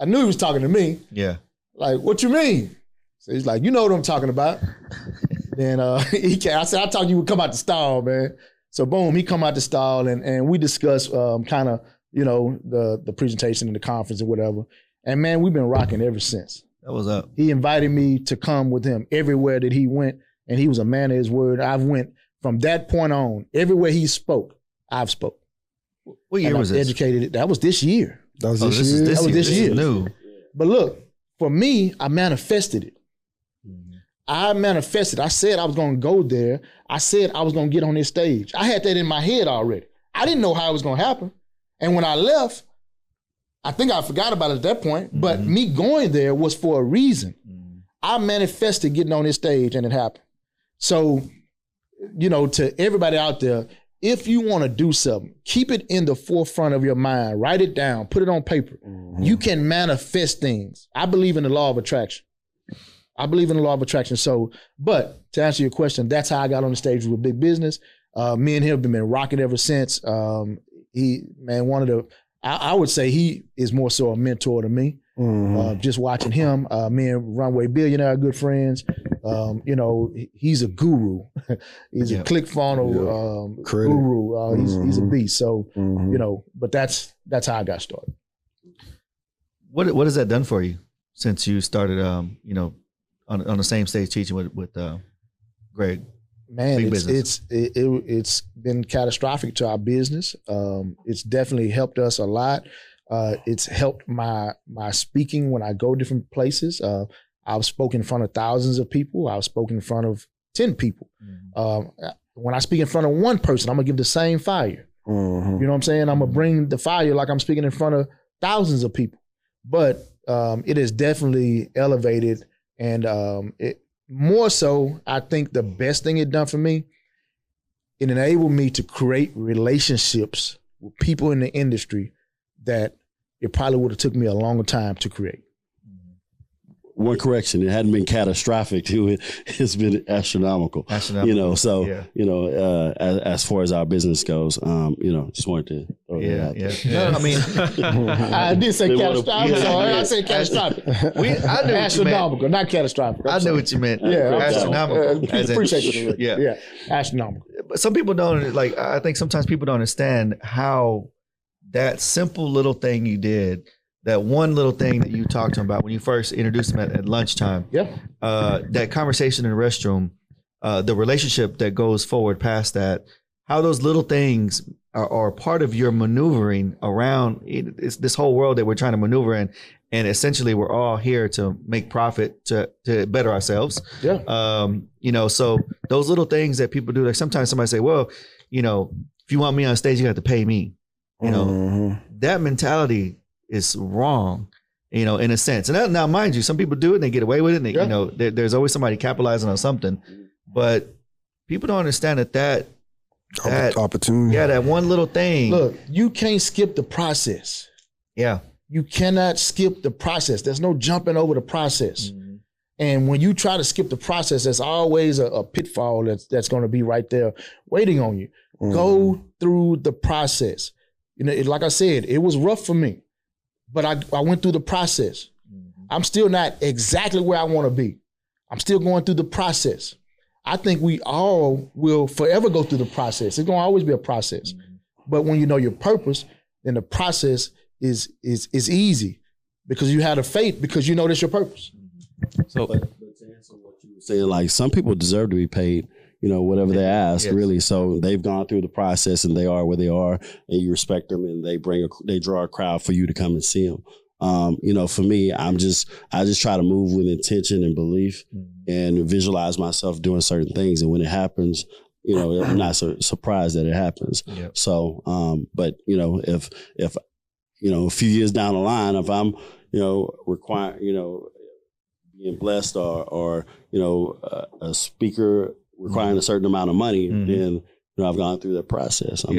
I knew he was talking to me. Yeah. Like, what you mean? So he's like, you know what I'm talking about. Then I said, I thought you would come out the stall, man. So boom, he come out the stall and we discuss the presentation and the conference and whatever. And man, we've been rocking ever since. That was up. He invited me to come with him everywhere that he went, and he was a man of his word. I went from that point on. Everywhere he spoke, I've spoke. What year was this? Educated. That was this year. That was this year. New. But look, for me, I manifested it. Mm-hmm. I manifested. I said I was going to go there. I said I was going to get on this stage. I had that in my head already. I didn't know how it was going to happen, and when I left, I think I forgot about it at that point, but me going there was for a reason. Mm-hmm. I manifested getting on this stage and it happened. So, to everybody out there, if you want to do something, keep it in the forefront of your mind, write it down, put it on paper. Mm-hmm. You can manifest things. I believe in the law of attraction. So, but to answer your question, that's how I got on the stage with Big Business. Me and him have been rocking ever since. I would say he is more so a mentor to me. Mm-hmm. Just watching him, me and Runaway Billionaire are good friends. He's a guru. He's a ClickFunnels guru. He's a beast. So but that's how I got started. What has that done for you since you started? On the same stage teaching with Greg. Man, it's been catastrophic to our business. It's definitely helped us a lot. It's helped my speaking when I go different places. I've spoken in front of thousands of people. I've spoken in front of 10 people. Mm-hmm. When I speak in front of one person, I'm gonna give the same fire. Mm-hmm. You know what I'm saying? I'm gonna bring the fire like I'm speaking in front of thousands of people. But it is definitely elevated, and more so, I think the best thing it done for me, it enabled me to create relationships with people in the industry that it probably would have took me a longer time to create. One correction, it hadn't been catastrophic to it. It's been astronomical. As far as our business goes, just wanted to throw that out there. Yeah. No, I mean, I did say catastrophic. I said catastrophic. I knew astronomical, not catastrophic. I knew what you meant. Yeah, astronomical. Appreciate it. Yeah, astronomical. some people don't, like, I think sometimes people don't understand how that simple little thing you did, that one little thing that you talked to him about when you first introduced him at lunchtime, that conversation in the restroom, the relationship that goes forward past that, how those little things are part of your maneuvering around it's this whole world that we're trying to maneuver in. And essentially, we're all here to make profit, to better ourselves. So those little things that people do, like sometimes somebody say, well, you know, if you want me on stage, you have to pay me. You know, that mentality is wrong, you know, in a sense. And that, now, mind you, some people do it and they get away with it. And they, you know, there's always somebody capitalizing on something. But people don't understand that opportunity. Yeah, that one little thing. Look, you can't skip the process. Yeah. You cannot skip the process. There's no jumping over the process. Mm-hmm. And when you try to skip the process, there's always a pitfall that's going to be right there waiting on you. Mm-hmm. Go through the process. You know, like I said, it was rough for me, but I went through the process. Mm-hmm. I'm still not exactly where I want to be. I'm still going through the process. I think we all will forever go through the process. It's going to always be a process. Mm-hmm. But when you know your purpose, then the process is easy because you had a faith, because you know that's your purpose. So, but to answer what you would say, like, some people deserve to be paid, you know, whatever they ask, really. So they've gone through the process and they are where they are, and you respect them, and they draw a crowd for you to come and see them. You know, for me, I just try to move with intention and belief, and visualize myself doing certain things, and when it happens, you know, I'm not so surprised that it happens. Yep. So, but you know, if you know, a few years down the line, if I'm, you know, being blessed or you know, a speaker requiring a certain amount of money, then, you know, I've gone through that process. I'm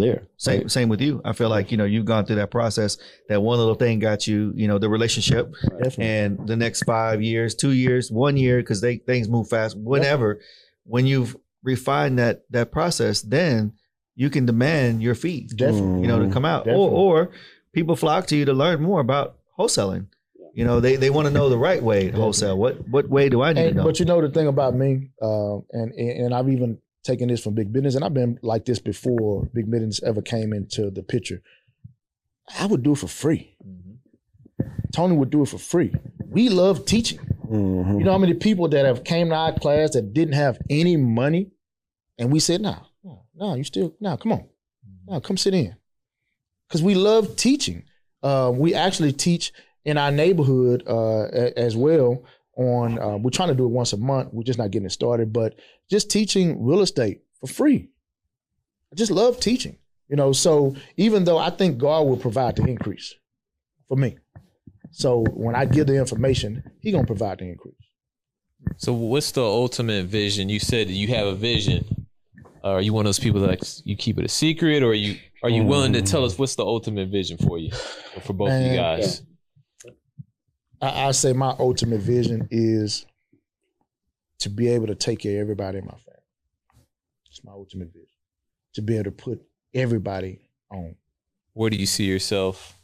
there. Same with you. I feel like, you know, you've gone through that process. That one little thing got you, you know, the relationship, and the next 5 years, 2 years, 1 year, because things move fast. Whenever, when you've refined that process, then you can demand your fee, you know, to come out, or people flock to you to learn more about wholesaling. You know, they want to know the right way to wholesale. What way do I need to know? But you know, the thing about me, and I've even taken this from Big Business, and I've been like this before Big Business ever came into the picture. I would do it for free. Mm-hmm. Tony would do it for free. We love teaching. Mm-hmm. You know how many people that have came to our class that didn't have any money, and we said, come on. No, come sit in. Because we love teaching. We actually teach in our neighborhood as well. We're trying to do it once a month. We're just not getting it started, but just teaching real estate for free. I just love teaching, you know. So even though I think God will provide the increase for me. So when I give the information, He's going to provide the increase. So what's the ultimate vision? You said you have a vision. Are you one of those people that, like, you keep it a secret, or are you willing to tell us what's the ultimate vision for you, or for both of you guys? I say my ultimate vision is to be able to take care of everybody in my family. It's my ultimate vision, to be able to put everybody on. Where do you see yourself?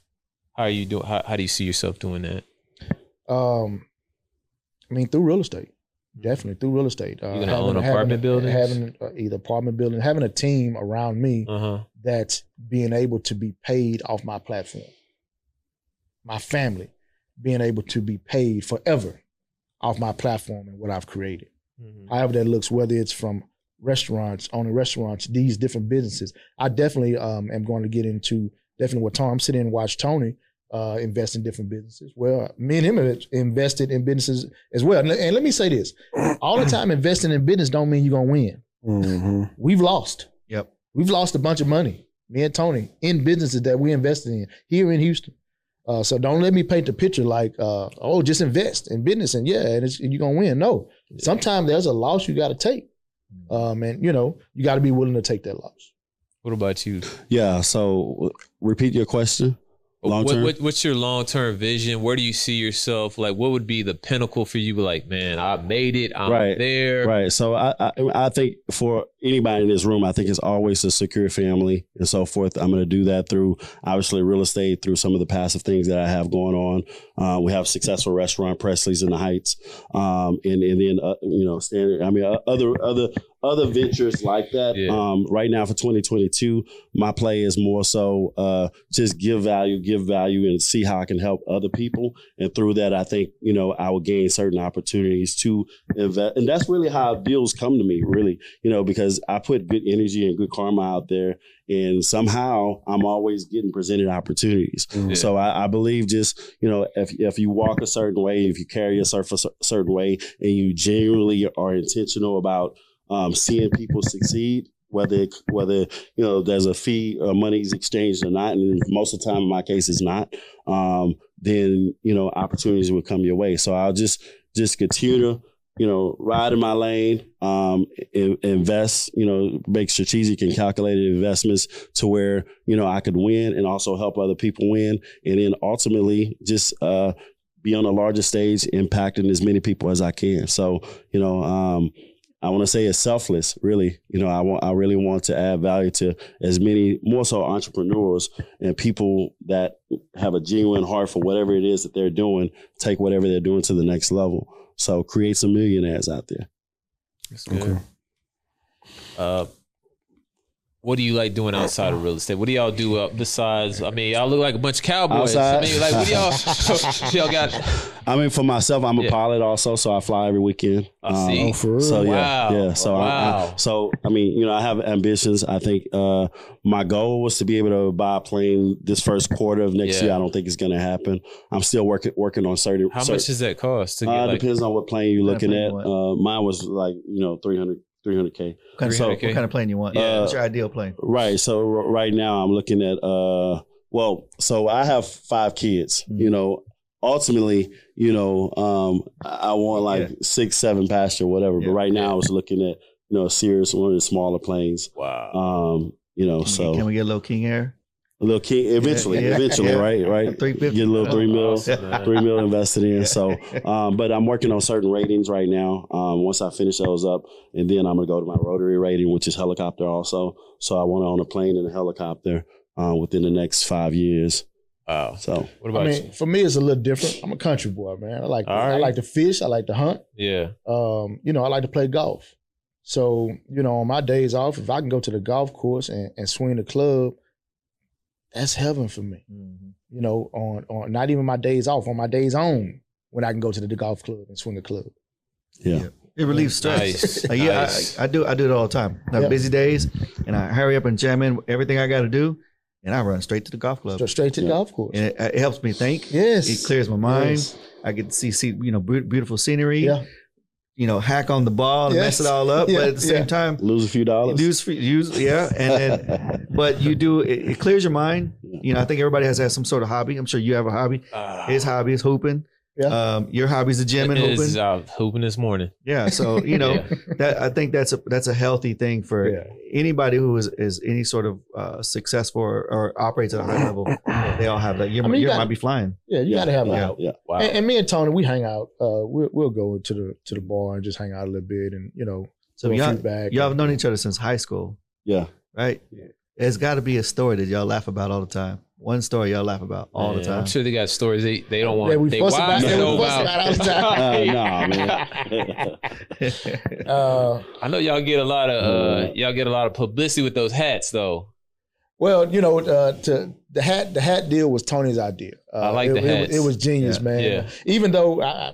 How are you doing? How do you see yourself doing that? I mean, through real estate. Definitely through real estate. You're going to own apartment buildings? Either apartment building, having a team around me that's being able to be paid off my platform. My family being able to be paid forever off my platform and what I've created. Mm-hmm. However that looks, whether it's from restaurants, owning restaurants, these different businesses. I definitely am going to get into what Tom, I'm sitting and watch Tony invest in different businesses. Well, me and him have invested in businesses as well. And let me say this, all the time investing in business don't mean you're going to win. Mm-hmm. We've lost. Yep. We've lost a bunch of money, me and Tony, in businesses that we invested in here in Houston. So don't let me paint the picture like, just invest in business and and you're going to win. No, sometimes there's a loss you got to take. And you know, you got to be willing to take that loss. What about you? Yeah. So repeat your question. What's your long-term vision? Where do you see yourself? Like, what would be the pinnacle for you? Like, man, I made it. I'm there. Right. So I think for anybody in this room, I think it's always to secure family and so forth. I'm going to do that through obviously real estate, through some of the passive things that I have going on. We have a successful restaurant, Presley's in the Heights. Other ventures like that. Yeah. Right now for 2022, my play is more so just give value and see how I can help other people. And through that, I think, I will gain certain opportunities to invest. And that's really how deals come to me, really, because I put good energy and good karma out there. And somehow I'm always getting presented opportunities. Yeah. So I believe just, if you walk a certain way, if you carry yourself a certain way, and you genuinely are intentional about seeing people succeed, whether there's a fee or money's exchanged or not, and most of the time in my case it's not, then opportunities will come your way. So I'll just continue to ride in my lane, invest, make strategic and calculated investments to where I could win and also help other people win, and then ultimately just be on a larger stage impacting as many people as I can. So I want to say it's selfless, really. I really want to add value to as many, more so entrepreneurs and people that have a genuine heart for whatever it is that they're doing, take whatever they're doing to the next level. So create some millionaires out there. That's good. Okay. What do you like doing outside of real estate? What do y'all do besides? I mean, y'all look like a bunch of cowboys. Outside? I mean, like, what do y'all, y'all got? I mean, for myself, I'm a pilot also, so I fly every weekend. I see. For real? So, yeah. Wow. Yeah. So, wow. I have ambitions. I think my goal was to be able to buy a plane this first quarter of next year. I don't think it's going to happen. I'm still working on certain. How much does that cost? It depends on what plane you're looking at. Mine was like, 300K. What kind of plane you want? What's your ideal plane? Right. So right now I'm looking at, so I have 5 kids, mm-hmm. Ultimately, I want like 6, 7 passenger, whatever. Yeah. But right now I was looking at, a Sirius, one of the smaller planes. Wow. Can we get a little King Air? A little King, eventually, right? 350. Get a little $3 million invested in. So, but I'm working on certain ratings right now. Once I finish those up, and then I'm gonna go to my rotary rating, which is helicopter also. So I want to own a plane and a helicopter within the next 5 years. Wow. So, what about you? For me, it's a little different. I'm a country boy, man. I like to fish. I like to hunt. Yeah. I like to play golf. So, on my days off, if I can go to the golf course and swing the club, that's heaven for me. Mm-hmm. On not even my days off, on my days on, when I can go to the golf club and swing a club. Yeah. It relieves stress. Nice. I do it all the time. I have busy days, and I hurry up and jam in everything I got to do, and I run straight to the golf club. Straight to the golf course. And it helps me think. Yes. It clears my mind. Yes. I get to see beautiful scenery. Yeah. Hack on the ball and mess it all up, but at the same time, lose a few dollars. But you do it. It clears your mind. I think everybody has some sort of hobby. I'm sure you have a hobby. His hobby is hooping. Yeah. Your hobby's the gym and hooping. Hooping this morning. Yeah. So that I think that's a healthy thing for anybody who is any sort of successful or operates at a high level. They all have that. You might be flying. Yeah, you gotta have that. Yeah. Wow. And me and Tony, we hang out. We'll go to the bar and just hang out a little bit, and So y'all have known each other since high school. Yeah. Right. Yeah. There's got to be a story that y'all laugh about all the time. One story y'all laugh about all the time. I'm sure they got stories they don't want. They fuss about it. No, man. I know y'all get a lot of publicity with those hats, though. Well, the hat deal was Tony's idea. I like the hats. It was genius, man. Yeah. Even though I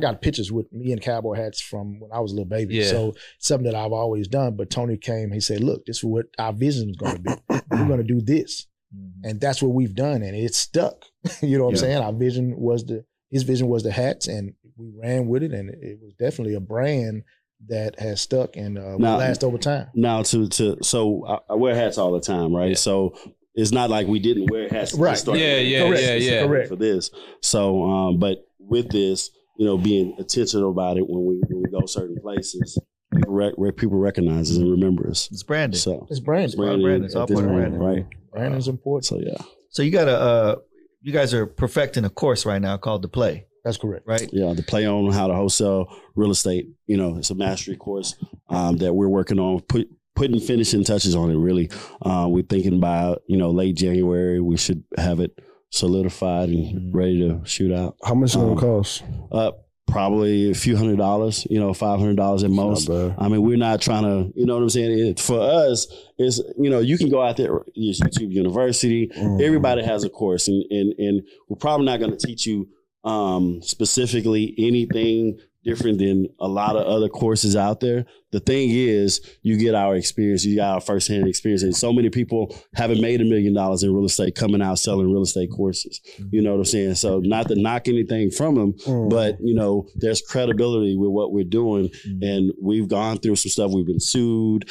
got pictures with me and cowboy hats from when I was a little baby. Yeah. So something that I've always done. But Tony came. He said, "Look, this is what our vision is going to be. We're going to do this." Mm-hmm. And that's what we've done, and it stuck. I'm saying? Our vision was his vision was the hats, and we ran with it, and it was definitely a brand that has stuck and will last over time. Now, I wear hats all the time, right? Yeah. So it's not like we didn't wear hats. Right? Correct. For this, so but with this, being intentional about it when we go certain places. People recognize us and remember us. It's branding. So It's branding. It's all part of branding. Right. Branding's important. So you guys are perfecting a course right now called The Play. That's correct. Right. Yeah. The play on how to wholesale real estate. You know, it's a mastery course that we're working on, putting finishing touches on it. Really, we're thinking by, you know, late January, we should have it solidified and ready to shoot out. How much will it cost? Probably a few $100s, you know, $500 at most. I mean, we're not trying to, you know what I'm saying? For us, it's, you know, you can go out there, it's YouTube University. Everybody has a course, and we're probably not going to teach you specifically anything different than a lot of other courses out there. The thing is, you get our experience, you got our firsthand experience. And so many people haven't made $1 million in real estate coming out selling real estate courses. You know what I'm saying? So not to knock anything from them, but you know, there's credibility with what we're doing. And we've gone through some stuff. We've been sued.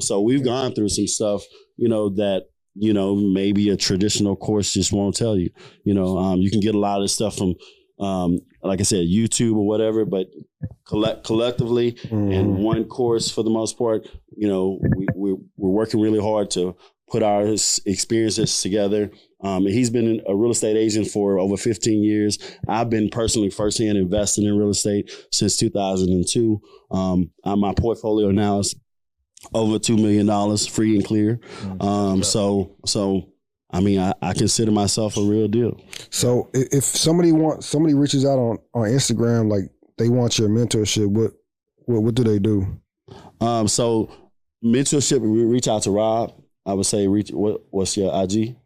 So we've gone through some stuff, you know, that, you know, maybe a traditional course just won't tell you. You know, you can get a lot of this stuff from, like I said, YouTube or whatever, but collectively in one course for the most part, you know, we're working really hard to put our experiences together. And he's been a real estate agent for over 15 years. I've been personally firsthand investing in real estate since 2002. My portfolio now is over $2 million free and clear. So I mean, I consider myself a real deal. So if somebody reaches out on Instagram, like they want your mentorship, what do they do? So mentorship, reach out to Rob. I would say, what's your IG?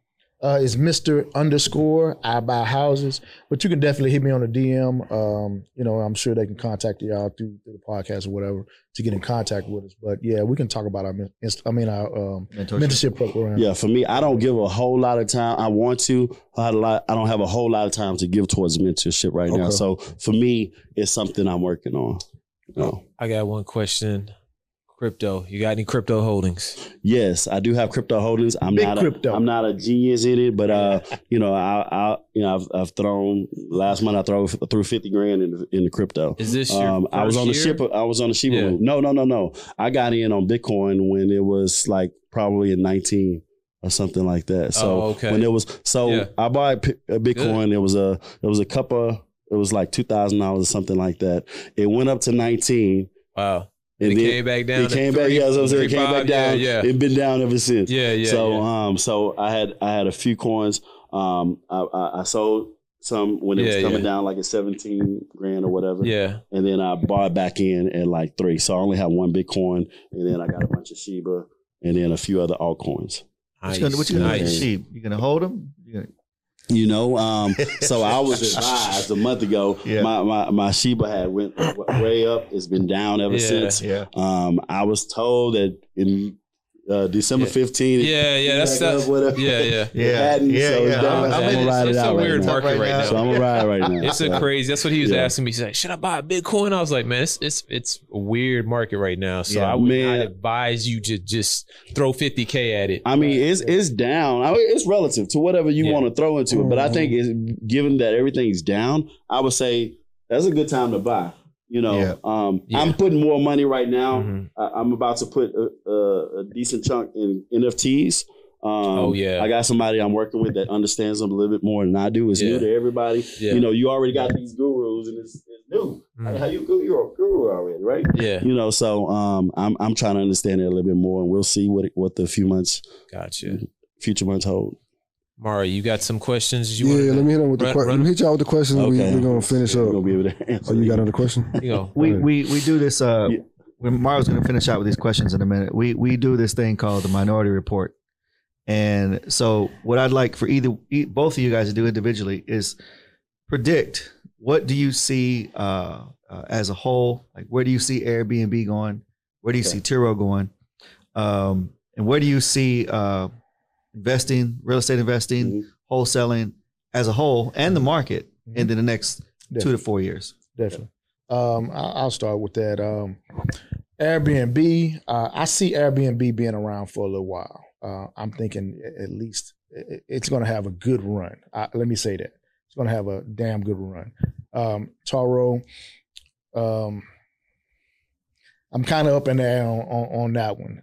It's Mr. _ I buy houses, but you can definitely hit me on a DM. You know, I'm sure they can contact y'all through the podcast or whatever to get in contact with us. But yeah, we can talk about our mentorship program. Yeah, for me, I don't give a whole lot of time. I want to. I don't have a whole lot of time to give towards mentorship right now. So for me, it's something I'm working on. You know? I got one question. Crypto. You got any crypto holdings? Yes, I do have crypto holdings. I'm not a genius in it, but you know, I've thrown last month. I threw $50,000 in the crypto. Is this your first I was on the ship. Yeah. No. I got in on Bitcoin when it was like probably in 19 or something like that. So when it was, I bought Bitcoin. Good. It was like $2,000 or something like that. It went up to 19. Wow. And it came back down. It came back. Yeah, I was saying, it came back down. Yeah, yeah. It's been down ever since. Yeah. So I had a few coins. I sold some when it was coming down, like at $17,000 or whatever. Yeah. And then I bought back in at like 3. So I only have one Bitcoin, and then I got a bunch of Shiba, and then a few other altcoins. Nice. What you gonna do with Shiba? You gonna hold them? You know, so I was advised a month ago. Yeah. My Shiba had went way up. It's been down ever since. Yeah. I was told that in December 15th. It's a weird market right now. So I'm gonna ride right now. It's a crazy. That's what he was asking me. He's like, should I buy Bitcoin? I was like, man, it's a weird market right now. So I would not advise you to just throw $50,000 at it. I mean, it's down. I mean, it's relative to whatever you want to throw into it. But I think given that everything's down, I would say that's a good time to buy. You know, I'm putting more money right now. I'm about to put a decent chunk in NFTs. I got somebody I'm working with that understands them a little bit more than I do. It's new to everybody. Yeah. You know, you already got these gurus, and it's new. Mm-hmm. I mean, you're a guru already, right? Yeah. You know, so I'm trying to understand it a little bit more, and we'll see what the future months hold. Mario, you got some questions? Let me hit on with the questions. We're gonna finish up. We'll be able to answer. Oh, you got another question? You know, we do this. Mario's gonna finish out with these questions in a minute. We do this thing called the Minority Report, and so what I'd like for both of you guys to do individually is predict what do you see as a whole. Like, where do you see Airbnb going? Where do you see Turo going? And where do you see investing, real estate investing, wholesaling as a whole, and the market in the next 2 to 4 years. Definitely. I'll start with that. Airbnb, I see Airbnb being around for a little while. I'm thinking at least it's going to have a good run. Let me say that. It's going to have a damn good run. Turo, I'm kind of up in the air on that one.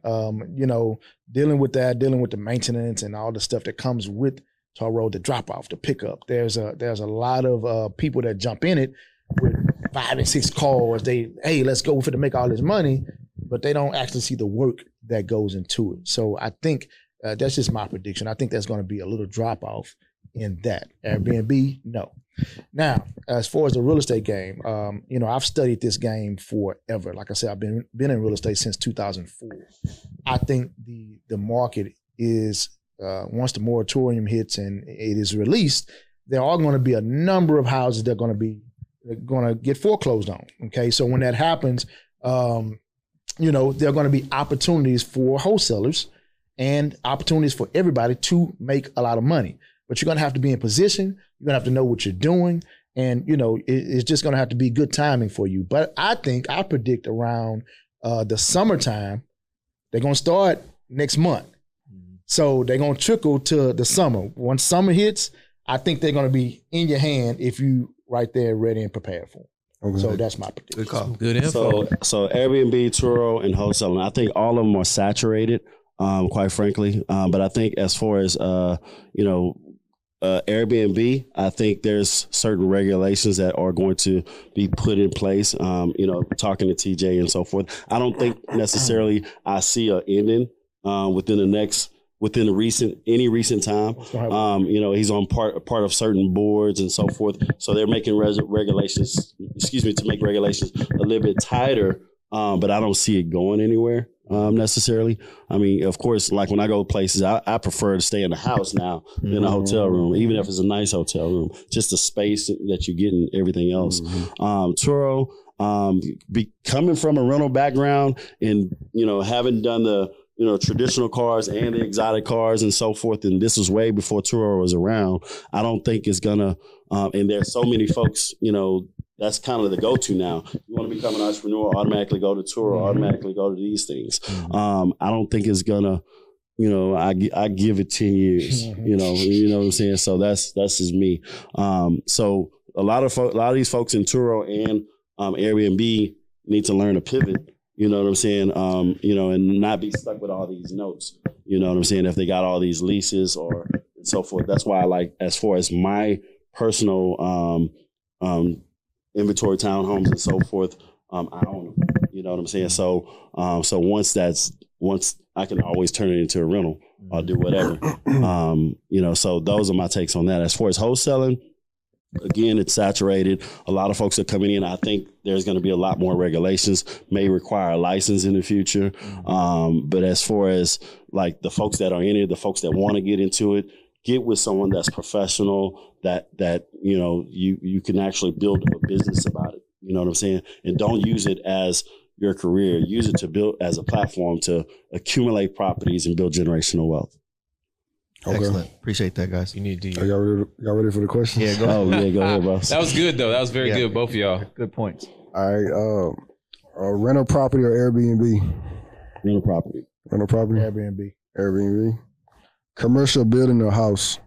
You know, dealing with the maintenance and all the stuff that comes with So I rode the drop off, the pickup. There's a lot of people that jump in it with 5 and 6 cars. Hey, let's go for to make all this money, but they don't actually see the work that goes into it. So I think that's just my prediction. I think there's going to be a little drop off in that. Airbnb, no. Now, as far as the real estate game, I've studied this game forever. Like I said, I've been in real estate since 2004. I think the market is once the moratorium hits and it is released, there are going to be a number of houses that are going to get foreclosed on. Okay, so when that happens, there are going to be opportunities for wholesalers and opportunities for everybody to make a lot of money. But you're going to have to be in position. You're going to have to know what you're doing. And, it's just going to have to be good timing for you. But I predict around the summertime, they're going to start next month. So they're going to trickle to the summer. Once summer hits, I think they're going to be in your hand if you right there ready and prepared for them. Okay. So that's my prediction. Good call. Good info. So Airbnb, Turo, and wholesaling, I think all of them are saturated, quite frankly. But I think as far as, Airbnb, I think there's certain regulations that are going to be put in place, talking to TJ and so forth. I don't think necessarily I see an ending within any recent time. He's on part of certain boards and so forth. So they're making regulations regulations a little bit tighter, but I don't see it going anywhere. Necessarily. I mean, of course, like when I go places, I prefer to stay in the house now than a hotel room, even if it's a nice hotel room, just the space that you get and everything else. Turo, coming from a rental background and, having done the, traditional cars and the exotic cars and so forth. And this was way before Turo was around. I don't think it's gonna, and there's so many folks, that's kind of the go-to now. You want to become an entrepreneur, automatically go to Turo, automatically go to these things. I don't think it's gonna, I give it 10 years, you know what I'm saying? So that's just me. So a lot of these folks in Turo and Airbnb need to learn to pivot, you know what I'm saying? And not be stuck with all these notes, you know what I'm saying? If they got all these leases or and so forth. That's why I like, as far as my personal, inventory townhomes and so forth, I own them. You know what I'm saying? So once I can always turn it into a rental or do whatever. So those are my takes on that. As far as wholesaling, again, it's saturated. A lot of folks are coming in. I think there's going to be a lot more regulations, may require a license in the future. But as far as like the folks that are in it, the folks that want to get into it, get with someone that's professional, that you can actually build a business about it. You know what I'm saying? And don't use it as your career. Use it to build as a platform to accumulate properties and build generational wealth. Okay. Excellent. Appreciate that, guys. You need to. Are y'all ready for the questions? Yeah, go ahead. Go ahead, bro. That was good, though. That was very good, both of y'all. Good points. All right. Rental property or Airbnb? Rental property. Rental property? Airbnb. Airbnb. Commercial building or house?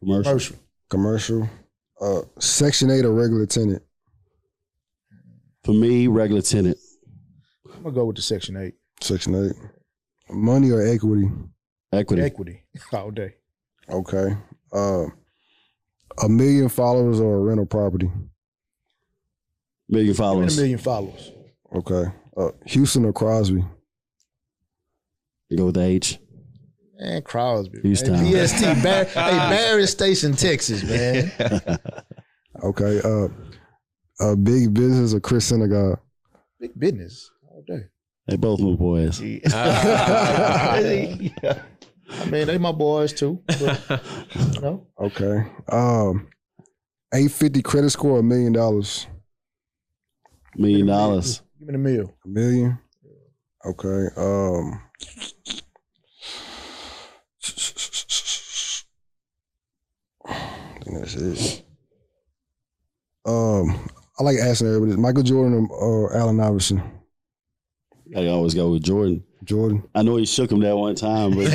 Commercial. Commercial. Section 8 or regular tenant? For me, regular tenant. I'm going to go with the Section 8. Section 8. Money or equity? Equity. Equity. All day. Okay. 1 million followers or a rental property? Million followers. 1 million followers. Okay. Houston or Crosby? You go with the H. Man, Crosby. PST, Barry Station, Texas, man. Okay. Big Business or Chris Senegal? Big Business all day. They both my boys. I mean, they my boys too. But, Okay. 850 credit score, $1 million. $1 million. Give me the meal. $1 million. Okay. That's it. I like asking everybody this. Michael Jordan or Allen Iverson? I always go with Jordan. Jordan. I know he shook him that one time, but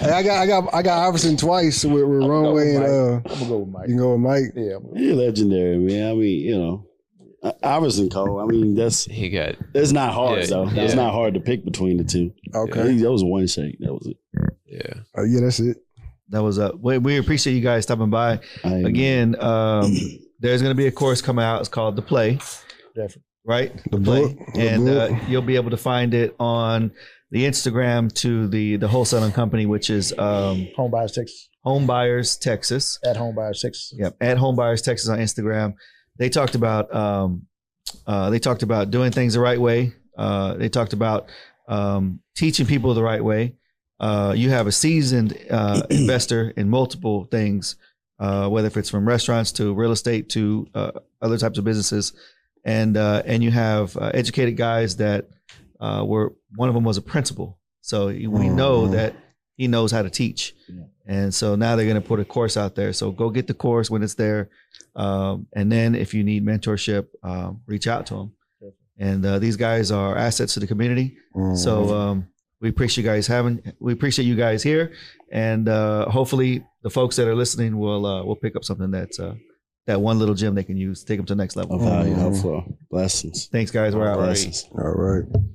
hey, I got Iverson twice with Runaway and I'm gonna go with Mike. You can go with Mike. Yeah, he's legendary, man. I mean, Iverson Cole. I mean, that's not hard though. It's not hard to pick between the two. Okay, that was one shake. That was it. Yeah. Yeah, that's it. That was up. We appreciate you guys stopping by. Again, there's going to be a course coming out. It's called The Play. Definitely. Right? The Play. Book. And you'll be able to find it on the Instagram to the wholesaling company, which is Homebuyers Texas. Homebuyers Texas. At Homebuyers Texas. Yep. At Homebuyers Texas on Instagram. They talked about doing things the right way. They talked about teaching people the right way. You have a seasoned investor in multiple things, whether if it's from restaurants to real estate to other types of businesses, and you have educated guys that were one of them was a principal, so we know that he knows how to teach, and so now they're going to put a course out there. So go get the course when it's there, and then if you need mentorship, reach out to them. And these guys are assets to the community, so. We appreciate you guys here, and hopefully the folks that are listening will pick up something that's that one little gem they can use, take them to the next level. Blessings. Thanks, guys. We're out. Blessings. All right.